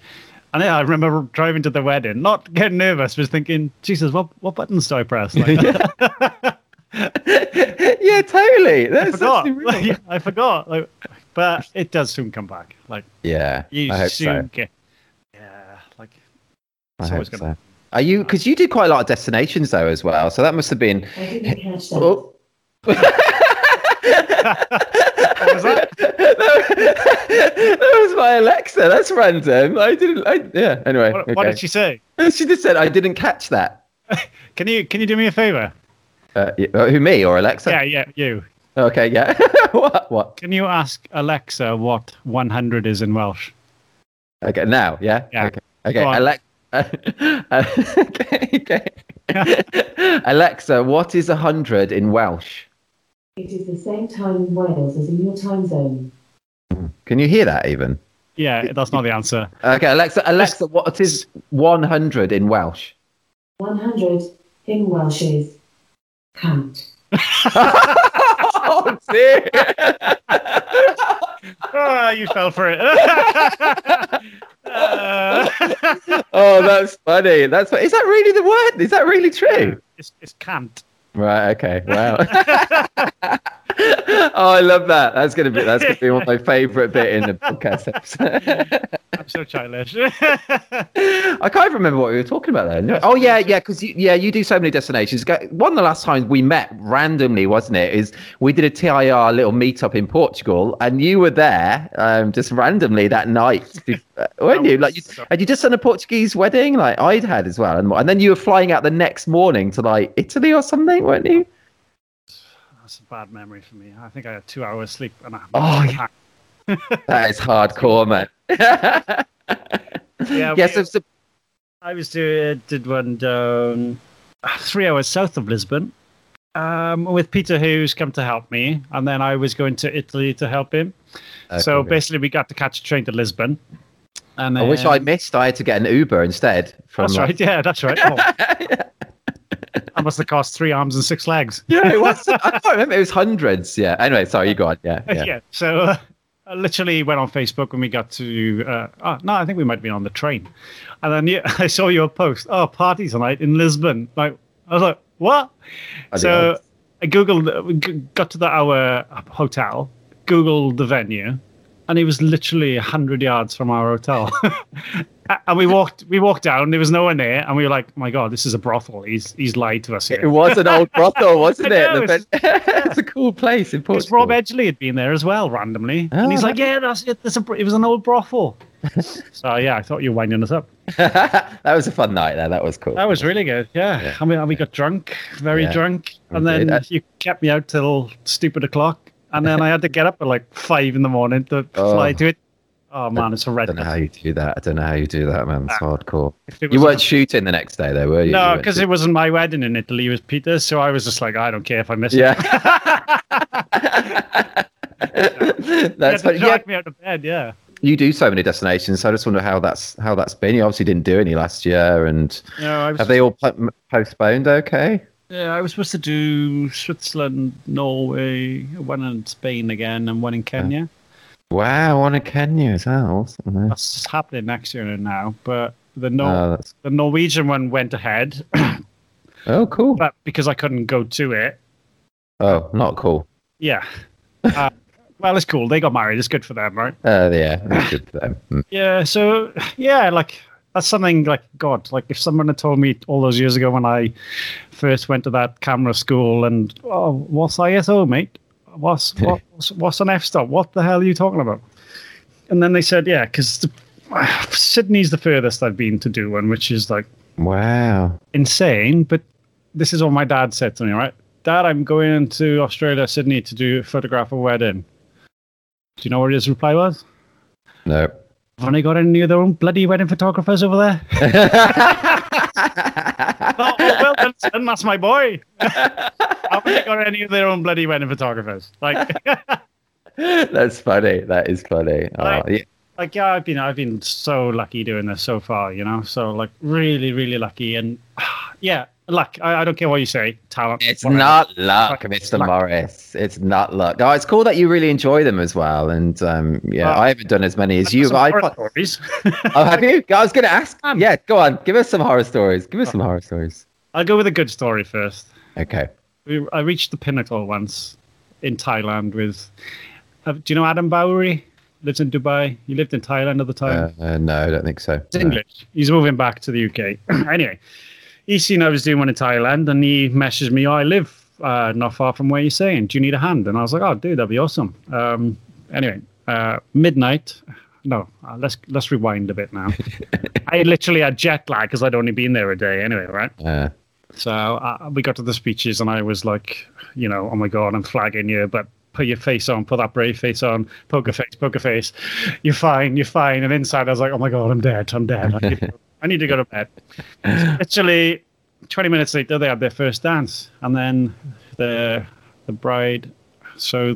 And yeah, I remember driving to the wedding, not getting nervous, but thinking, Jesus, what what buttons do I press? Like, yeah. yeah, totally. That's I forgot. Like, I forgot. Like, but it does soon come back. Like, yeah, you I hope soon so. Get. Yeah, like. It's I always hope gonna... so. Are you? Because you did quite a lot of destinations though, as well. So that must have been. I didn't catch that. Oh. What was that? That was my Alexa. That's random. I didn't. I, yeah. Anyway, what, okay. What did she say? She just said, "I didn't catch that." Can you Can you do me a favor? Uh, who, me or Alexa? Yeah, yeah, you. Okay, yeah. What? What? Can you ask Alexa what one hundred is in Welsh? Okay, now, yeah. Yeah. Okay, okay. Alexa. Uh, uh, okay, okay. Alexa, what is one hundred in Welsh? It is the same time in Wales as in your time zone. Can you hear that even? Yeah, that's not the answer. Okay, Alexa, Alexa, what is one hundred in Welsh? one hundred in Welsh is count. Oh, dear. Oh, you fell for it. uh... Oh, that's funny. That's is that really the word? Is that really true? It's, it's cant. Right. Okay. Wow. Oh, I love that. That's gonna be that's gonna be one of my favourite bit in the podcast episode. I'm so childish. I can't remember what we were talking about then. Oh yeah, yeah. Because yeah, you do so many destinations. One of the last times we met randomly, wasn't it? Is we did a T I R little meetup in Portugal, and you were there um, just randomly that night, weren't you? Like, you, had you just done a Portuguese wedding, like I'd had as well, and, and then you were flying out the next morning to like Italy or something, weren't you? That's a bad memory for me. I think I had two hours sleep and a half. Oh, yeah. That is hardcore, man. yeah, yeah we, so, so... I was doing, did one down three hours south of Lisbon um, with Peter, who's come to help me. And then I was going to Italy to help him. Okay, so good. Basically, we got to catch a train to Lisbon. And then... I wish I missed. I had to get an Uber instead. From that's like... right. Yeah, that's right. Oh. yeah. That must have cost three arms and six legs. Yeah, it was. I can't remember. It was hundreds. Yeah. Anyway, sorry, you go on. Yeah. Yeah. yeah. So uh, I literally went on Facebook when we got to. Uh, oh, no, I think we might have been on the train. And then yeah, I saw your post. Oh, party tonight in Lisbon. Like, I was like, what? I so I Googled, we got to the, our hotel, Googled the venue, and it was literally one hundred yards from our hotel. And we walked we walked down, there was no one there, and we were like, oh my God, this is a brothel. He's he's lied to us here. It was an old brothel, wasn't it? Know, it's, yeah. It's a cool place in Portugal. Because Rob Edge had been there as well, randomly. Oh, and he's like, yeah, that's it. That's a, it was an old brothel. So, yeah, I thought you were winding us up. That was a fun night there. That was cool. That was really good, yeah. yeah. I mean, we got drunk, very yeah. drunk. And we then did. You kept me out till stupid o'clock. And then I had to get up at like five in the morning to oh. fly to it. Oh man, it's horrendous. I don't know how you do that. I don't know how you do that, man. It's ah, hardcore. You weren't shooting the next day, though, were you? No, because it wasn't my wedding in Italy. It was Peter's, so I was just like, I don't care if I miss yeah. it. That's funny. You dragged me out of bed, yeah. you do so many destinations. So I just wonder how that's how that's been. You obviously didn't do any last year, and no, I was, have they all po- postponed? Okay. Yeah, I was supposed to do Switzerland, Norway, one in Spain again, and one in Kenya. Wow, one in Kenya as well. Awesome. That's just happening next year now. But the Nor- oh, the Norwegian one went ahead. Oh, cool. But because I couldn't go to it. Oh, not cool. Yeah. Uh, well, it's cool. They got married. It's good for them, right? Uh, yeah, it's good for them. Yeah, so, yeah, like, that's something, like, God, like, if someone had told me all those years ago when I first went to that camera school and, oh, what's I S O, mate? What's what, what's, what's an f-stop? What the hell are you talking about? And then they said, yeah, because uh, Sydney's the furthest I've been to do one, which is, like, wow, insane. But this is what my dad said to me, right? Dad, I'm going to Australia, Sydney, to do photograph a wedding. Do you know what his reply was? No. Have they got any of their own bloody wedding photographers over there? Oh, well, that's, that's my boy. Have they got any of their own bloody wedding photographers? Like, that's funny. That is funny. Like, oh, yeah. Like, yeah, I've been I've been so lucky doing this so far, you know. So, like, really, really lucky. And yeah, luck. I, I don't care what you say. Talent. It's whatever. Not luck, Mister Morris. It's not luck. Oh, it's cool that you really enjoy them as well. And um, yeah, uh, I haven't done as many as you. But I, stories. Oh, have you? I was going to ask. Um, yeah, go on. Give us some horror stories. Give us some horror stories. I'll go with a good story first. Okay. We, I reached the pinnacle once in Thailand with. Uh, do you know Adam Bowery? Lives in Dubai. He lived in Thailand at the time. Uh, uh, no, I don't think so. It's no. English. He's moving back to the U K. Anyway, he seen I was doing one in Thailand, and he messaged me, oh, I live uh, not far from where you're staying. Do you need a hand? And I was like, oh, dude, that'd be awesome. Um, anyway, uh, midnight. No, uh, let's let's rewind a bit now. I literally had jet lag because I'd only been there a day anyway, right? Yeah. So uh, we got to the speeches, and I was like, you know, oh, my God, I'm flagging you, but put your face on, put that brave face on, poker face, poker face. You're fine, you're fine. And inside I was like, oh my God, I'm dead, I'm dead. I need to, I need to go to bed. So literally twenty minutes later, they had their first dance. And then the the bride, so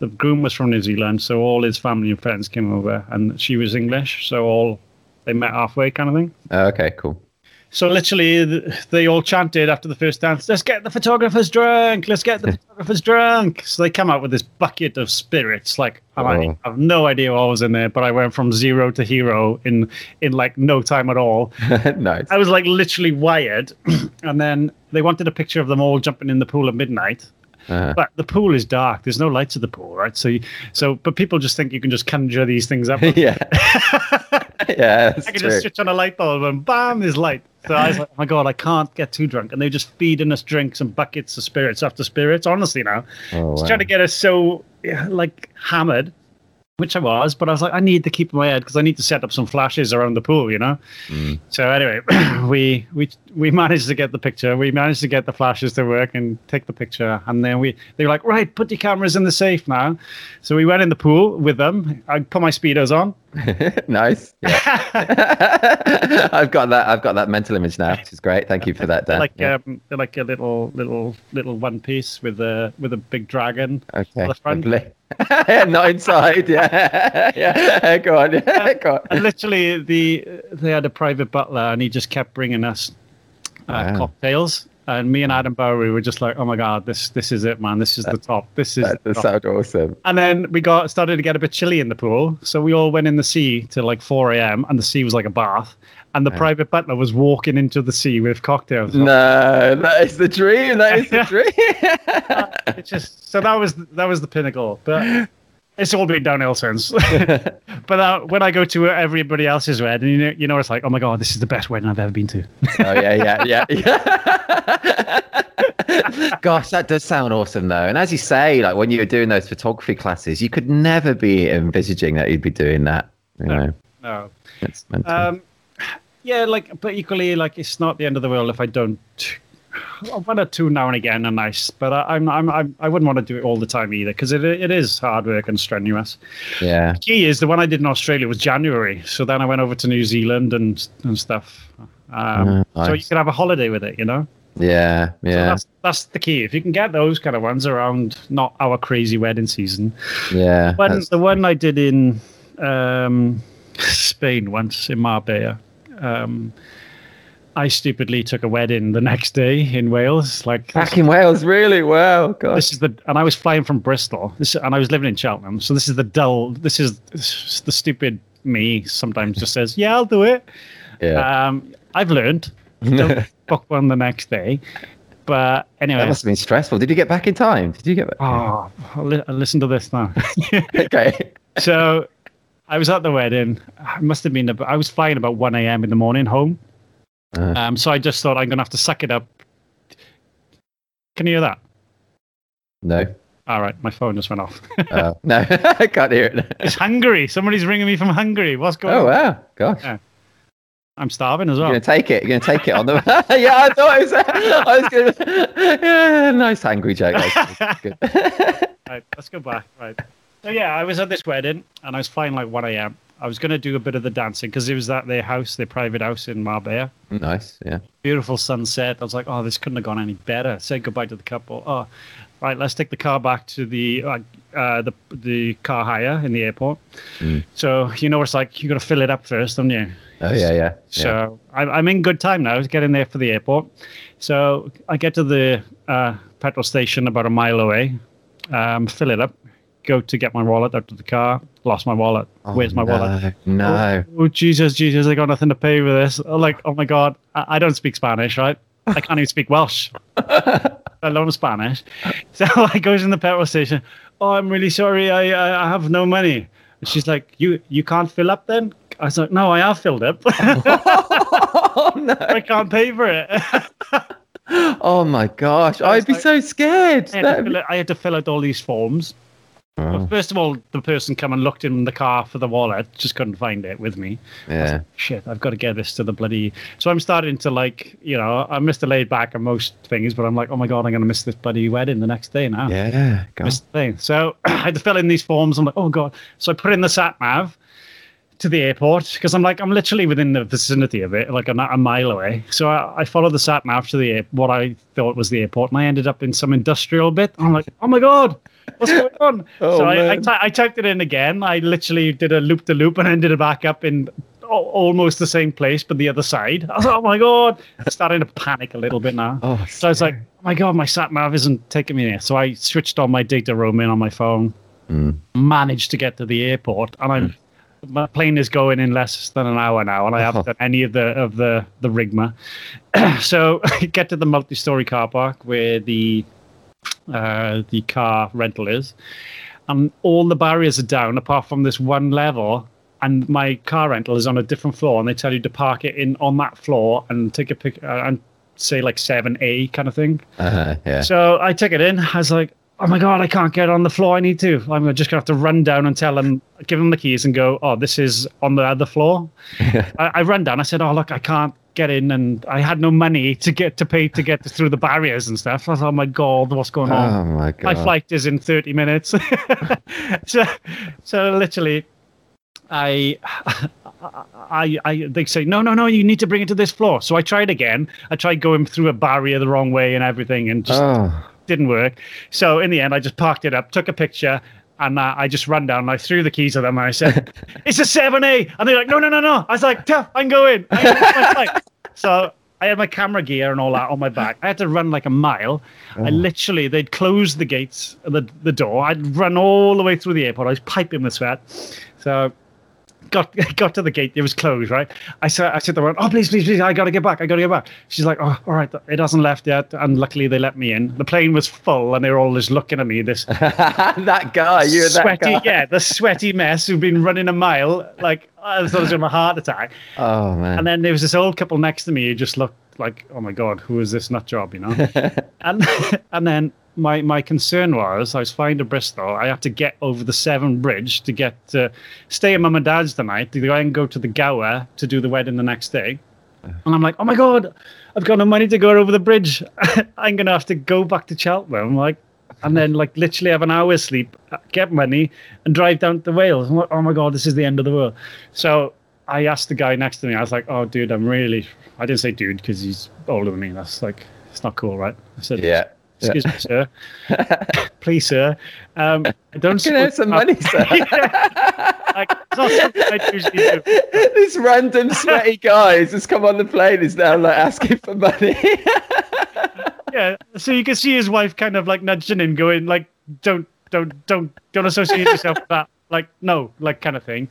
the groom was from New Zealand, so all his family and friends came over, and she was English, so all they met halfway kind of thing. Oh, okay, cool. So literally, they all chanted after the first dance, let's get the photographers drunk, let's get the photographers drunk. So they come out with this bucket of spirits. Like, oh. I have no idea what was in there, but I went from zero to hero in, in like no time at all. Nice. I was like literally wired. And then they wanted a picture of them all jumping in the pool at midnight. Uh-huh. But the pool is dark. There's no lights at the pool, right? So, you, so, but people just think you can just conjure these things up. Yeah, yeah. I can true. just switch on a light bulb and bam, there's light. So I was like, oh my God, I can't get too drunk. And they're just feeding us drinks and buckets of spirits after spirits. Honestly, now, oh, just wow. trying to get us so yeah, like hammered, which I was. But I was like, I need to keep my head because I need to set up some flashes around the pool, you know. Mm. So anyway, we we we managed to get the picture. We managed to get the flashes to work and take the picture. And then we they were like, right, put your cameras in the safe now. So we went in the pool with them. I put my speedos on. Nice. Yeah. I've got that. I've got that mental image now, which is great. Thank you for that, Dan. Like yeah. um, they're like a little, little, little one piece with a with a big dragon. Okay. On the front. Not inside. Yeah. Yeah. Go on. Yeah. Go on. And literally, the they had a private butler, and he just kept bringing us uh, wow. cocktails. And me and Adam Bowery were just like, oh my God, this this is it, man. This is that, the top. This is that sounds awesome. And then we got started to get a bit chilly in the pool. So we all went in the sea till like four a.m. and the sea was like a bath. And the yeah. private butler was walking into the sea with cocktails. No, that is the dream. That is the dream. uh, it's just, so that was that was the pinnacle. But it's all been downhill since. But uh, when I go to everybody else's wedding, you know, you know, it's like, oh my God, this is the best wedding I've ever been to. Oh, yeah, yeah, yeah. yeah. Gosh, that does sound awesome, though. And as you say, like when you were doing those photography classes, you could never be envisaging that you'd be doing that. You no, know. no. It's mental. Um, yeah, like, but equally, like, it's not the end of the world if I don't. One or two now and again are nice, but I, I'm I'm I wouldn't want to do it all the time either because it it is hard work and strenuous. Yeah. The key is the one I did in Australia was January, so then I went over to New Zealand and and stuff. Um, oh, nice. So you can have a holiday with it, you know. Yeah, yeah. So that's that's the key. If you can get those kind of ones around, not our crazy wedding season. Yeah. But the one I did in um, Spain once in Marbella. Um, I stupidly took a wedding the next day in Wales. Like Back in Wales, really? Wow. God. This is the, and I was flying from Bristol, this, and I was living in Cheltenham. So this is the dull, this is, this is the stupid me sometimes just says, yeah, I'll do it. Yeah. Um, I've learned. Don't book one the next day. But anyway. That must have been stressful. Did you get back in time? Did you get back? Oh, I'll li- I'll listen to this now. Okay. So I was at the wedding. I must have been, about, I was flying about one a.m. in the morning home. Uh, um, so I just thought I'm going to have to suck it up. Can you hear that? No. All right. My phone just went off. uh, no, I can't hear it. It's Hungary. Somebody's ringing me from Hungary. What's going on? Oh, wow. Gosh. Yeah. I'm starving as well. You're going to take it. You're going to take it on the... yeah, I thought it was... I was going to... Yeah, nice hungry joke. Good. Right, let's go back. Right. So, yeah, I was at this wedding and I was flying like one a.m. I was going to do a bit of the dancing because it was at their house, their private house in Marbella. Nice, yeah. Beautiful sunset. I was like, oh, this couldn't have gone any better. Said goodbye to the couple. Oh, right, let's take the car back to the uh, uh, the, the car hire in the airport. Mm. So, you know, it's like you've got to fill it up first, don't you? Oh, yeah, yeah. yeah. So I, I'm in good time now. I was getting there for the airport. So I get to the uh, petrol station about a mile away, um, fill it up. Go to get my wallet out of the car. Lost my wallet. Oh, Where's my no, wallet? No. Oh, oh, Jesus, Jesus, I got nothing to pay for this. Oh, like, oh my God, I, I don't speak Spanish, right? I can't even speak Welsh. I love Spanish. So I goes in the petrol station. Oh, I'm really sorry. I, I I have no money. And she's like, you you can't fill up then? I was like, no, I have filled up. Oh, no. I can't pay for it. Oh my gosh. I'd be like, so scared. I had, be... Out, I had to fill out all these forms. Oh. Well, first of all, the person come and looked in the car for the wallet, just couldn't find it with me. Yeah. Like, shit, I've got to get this to the bloody... So I'm starting to, like, you know, I'm Mister Laid Back on most things, but I'm like, oh my God, I'm going to miss this bloody wedding the next day now. Yeah, go missed the thing. So I had to fill in these forms. I'm like, oh God. So I put in the sat-nav to the airport, because I'm like, I'm literally within the vicinity of it, like I'm not a mile away. So I, I followed the sat-nav to the what I thought was the airport, and I ended up in some industrial bit. I'm like, oh my God. What's going on? Oh, so I, I, t- I typed it in again. I literally did a loop-de-loop and ended it back up in o- almost the same place, but the other side. I was like, oh, my God. I'm starting to panic a little bit now. Oh, so I was like, oh, my God, my sat-nav isn't taking me there. So I switched on my data roaming on my phone, mm. managed to get to the airport, and I'm, mm. my plane is going in less than an hour now, and I haven't oh. done any of the of the, the rigmarole. So I get to the multi-story car park where the... Uh, the car rental is, and um, all the barriers are down apart from this one level, and my car rental is on a different floor, and they tell you to park it in on that floor and take a pic uh, and say like seven A kind of thing. Uh-huh, yeah. So I took it in. I was like, oh my God, I can't get on the floor. I need to. I'm just gonna have to run down and tell them, give them the keys, and go. Oh, this is on the other floor. I, I run down. I said, oh look, I can't get in, and I had no money to get to pay to get through the barriers and stuff. I was like, oh my God, what's going on? Oh my God. My flight is in thirty minutes. so, so literally, I, I, I, they say, no, no, no, you need to bring it to this floor. So I tried again. I tried going through a barrier the wrong way and everything, and just oh. didn't work. So in the end, I just parked it up, took a picture. And uh, I just ran down and I threw the keys at them and I said, it's a seven A. And they're like, no, no, no, no. I was like, tough, I'm going. I had my flight. So I had my camera gear and all that on my back. I had to run like a mile. Oh. I literally, they'd closed the gates, the, the door. I'd run all the way through the airport. I was piping with sweat. So got got to the gate. It was closed, right? I said, I said to the woman, oh, please, please, please. I got to get back. I got to get back. She's like, oh, all right. It hasn't left yet. And luckily they let me in. The plane was full and they were all just looking at me. This that guy, you're sweaty, that guy. Yeah, the sweaty mess who'd been running a mile. Like, I thought I was having a heart attack. Oh, man. And then there was this old couple next to me who just looked like, oh, my God, who is this nut job, you know? and and then My my concern was I was flying to Bristol. I had to get over the Severn Bridge to get to stay at Mum and Dad's the night, to go and go to the Gower to do the wedding the next day. And I'm like, oh my God, I've got no money to go over the bridge. I'm gonna have to go back to Cheltenham, like, and then like literally have an hour's sleep, get money, and drive down to Wales. I'm like, oh my God, this is the end of the world. So I asked the guy next to me. I was like, oh dude, I'm really. I didn't say dude because he's older than me. That's like, it's not cool, right? I said, yeah. Excuse me, sir. Please, sir. Um, I don't. Can I have some money, sir? yeah. Like, I usually do. This random sweaty guy who's just come on the plane is now like asking for money. Yeah, so you can see his wife kind of like nudging him, going like, "Don't, don't, don't, don't associate yourself with that." Like, no, like kind of thing.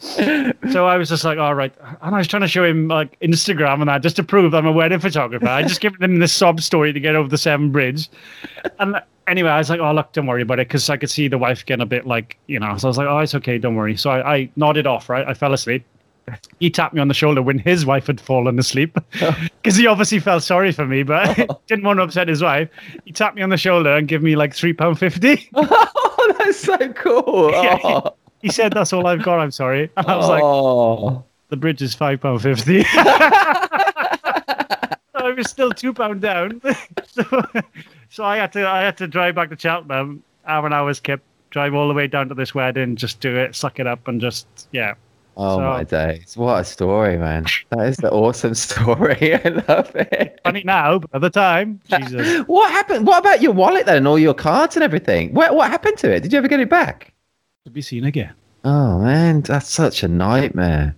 So I was just like, all right. And I was trying to show him like Instagram and that just to prove I'm a wedding photographer. I just given him this sob story to get over the Severn Bridge. And anyway, I was like, oh, look, don't worry about it. Because I could see the wife getting a bit like, you know. So I was like, oh, it's okay, don't worry. So I, I nodded off, right? I fell asleep. He tapped me on the shoulder when his wife had fallen asleep because he obviously felt sorry for me, but didn't want to upset his wife. He tapped me on the shoulder and gave me like three pounds fifty. Oh, that's so cool. Yeah, oh. he, He said, that's all I've got, I'm sorry. And I was oh. like, the bridge is five pounds fifty. I was still two pounds down. so, so I had to I had to drive back to Cheltenham, half an hour's kip, drive all the way down to this wedding, just do it, suck it up, and just, yeah. Oh, so, my days. What a story, man. That is an awesome story. I love it. Funny now, but at the time, Jesus. What happened? What about your wallet, then, and all your cards and everything? What, what happened to it? Did you ever get it back? To be seen again. Oh man, that's such a nightmare.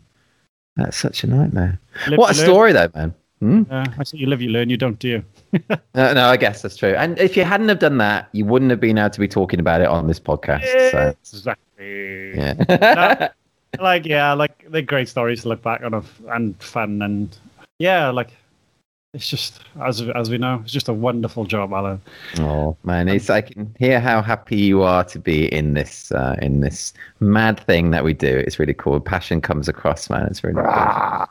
That's such a nightmare. Live what a learn. Story, though, man. Hmm? Uh, I say you live, you learn. You don't, do you? no, no, I guess that's true. And if you hadn't have done that, you wouldn't have been able to be talking about it on this podcast. Yeah, so. Exactly. Yeah. no, like yeah, like they're great stories to look back on, and fun, and yeah, like. It's just, as as we know, it's just a wonderful job, Alan. Oh man, it's I can hear how happy you are to be in this uh, in this mad thing that we do. It's really cool. Passion comes across, man. It's really cool.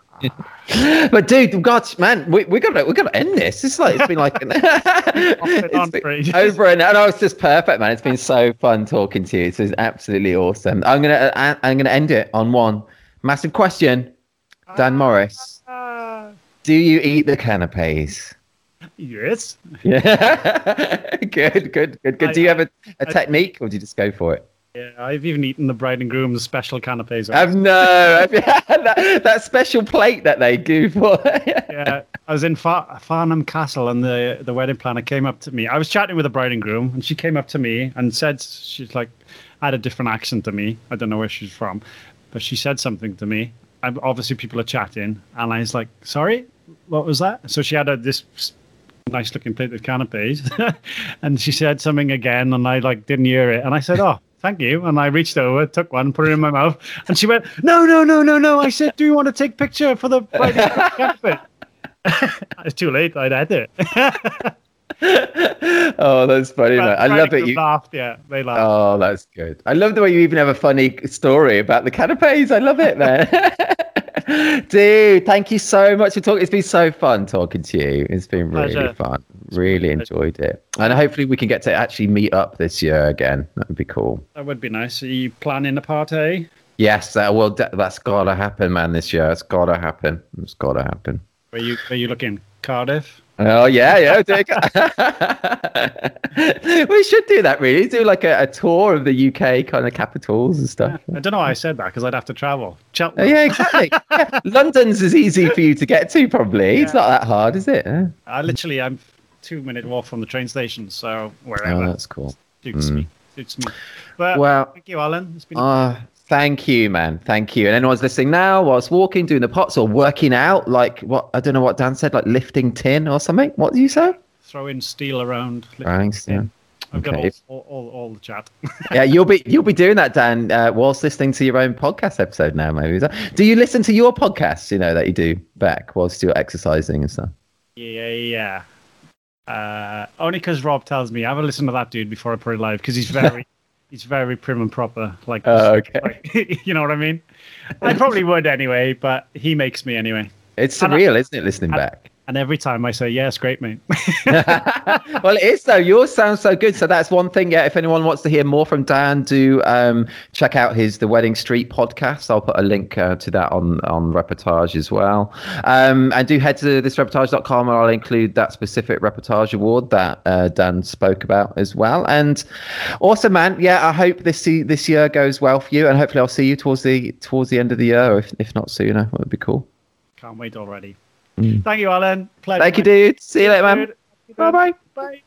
But dude, God, man, we we gotta we gotta end this. It's like it's been like an, it's been over and and no, it's just perfect, man. It's been so fun talking to you. It's absolutely awesome. I'm gonna I, I'm gonna end it on one massive question, Dan Morris. Do you eat the canapes? Yes. Yeah. good, good, good, good. I, do you have a, a I, technique, or do you just go for it? Yeah, I've even eaten the bride and groom's special canapes. I've no, I've had that, that special plate that they do for. Yeah, I was in Far- Farnham Castle, and the the wedding planner came up to me. I was chatting with the bride and groom, and she came up to me and said, she's like, had a different accent to me. I don't know where she's from, but she said something to me. And obviously, people are chatting, and I was like, sorry? What was that? So she had a, this nice looking plate of canapes and she said something again, and I like didn't hear it, and I said, oh, thank you, and I reached over, took one, put it in my mouth, and she went, no no no no no I said, do you want to take picture for the canapé? It's too late, I'd had it. Oh, that's funny, man. I love it. You laughed, yeah, they laughed. Oh, that's good. I love the way you even have a funny story about the canapés. I love it, man. Dude, thank you so much for talking. It's been so fun talking to you. It's been really Pleasure. fun. Really enjoyed it. And hopefully we can get to actually meet up this year again. That would be cool. That would be nice. Are you planning a party? Yes, that will. De- that's got to happen, man, this year. It's got to happen. It's got to happen. Are you, are you looking Cardiff? Oh, yeah, yeah. We should do that, really. Do like a, a tour of the U K kind of capitals and stuff. Yeah, I don't know why I said that, because I'd have to travel. Cheltenham. Yeah, exactly. Yeah. London's is easy for you to get to, probably. Yeah. It's not that hard, is it? Yeah. I literally, I'm two-minute walk from the train station, so wherever. Oh, that's cool. Suits mm. me. Suits me. But well, thank you, Alan. It's been uh, Thank you, man. Thank you. And anyone's listening now, whilst walking, doing the pots, or working out, like what I don't know what Dan said, like lifting tin or something. What do you say? Throwing steel around. Throwing steel. I've okay. got all, all, all, all the chat. Yeah, you'll be you'll be doing that, Dan, uh, whilst listening to your own podcast episode now. Maybe. Do you listen to your podcasts? You know that you do back whilst you're exercising and stuff. Yeah, yeah. Uh, only because Rob tells me I haven't listened to that dude before I put it live because he's very. He's very prim and proper, like, oh, okay. like you know what I mean? I probably would anyway, but he makes me anyway. It's surreal, I, isn't it, listening and, back? And every time I say, yeah, it's great, mate. Well, it is, though. Yours sounds so good. So that's one thing. Yeah, if anyone wants to hear more from Dan, do um, check out his The Wedding Street podcast. I'll put a link uh, to that on, on Reportage as well. Um, and do head to this reportage dot com, and I'll include that specific Reportage award that uh, Dan spoke about as well. And also, man, yeah, I hope this this year goes well for you. And hopefully I'll see you towards the towards the end of the year, or if, if not sooner. It would be cool. Can't wait already. Mm. Thank you, Alan. Pleasure. Thank you, dude. See you later, man. Bye-bye. Bye.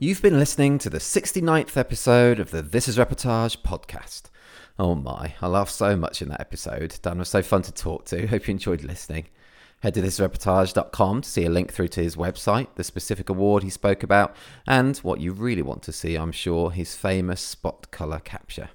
You've been listening to the sixty-ninth episode of the This Is Reportage podcast. Oh my, I laughed so much in that episode. Dan was so fun to talk to. Hope you enjoyed listening. Head to this reportage dot com to see a link through to his website, the specific award he spoke about, and what you really want to see, I'm sure, his famous spot colour capture.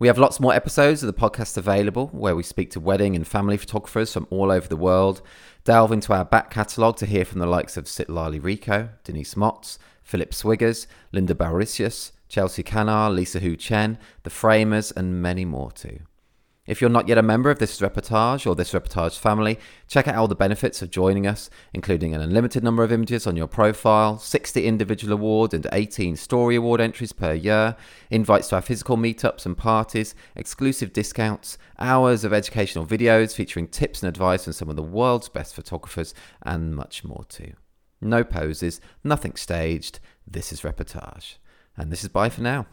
We have lots more episodes of the podcast available, where we speak to wedding and family photographers from all over the world, delve into our back catalogue to hear from the likes of Sit Lali Rico, Denise Motts, Philip Swiggers, Linda Barisius, Chelsea Canard, Lisa Hu Chen, The Framers, and many more too. If you're not yet a member of This Reportage or This Reportage family, check out all the benefits of joining us, including an unlimited number of images on your profile, sixty individual award and eighteen story award entries per year, invites to our physical meetups and parties, exclusive discounts, hours of educational videos featuring tips and advice from some of the world's best photographers, and much more too. No poses, nothing staged. This is Reportage. And this is bye for now.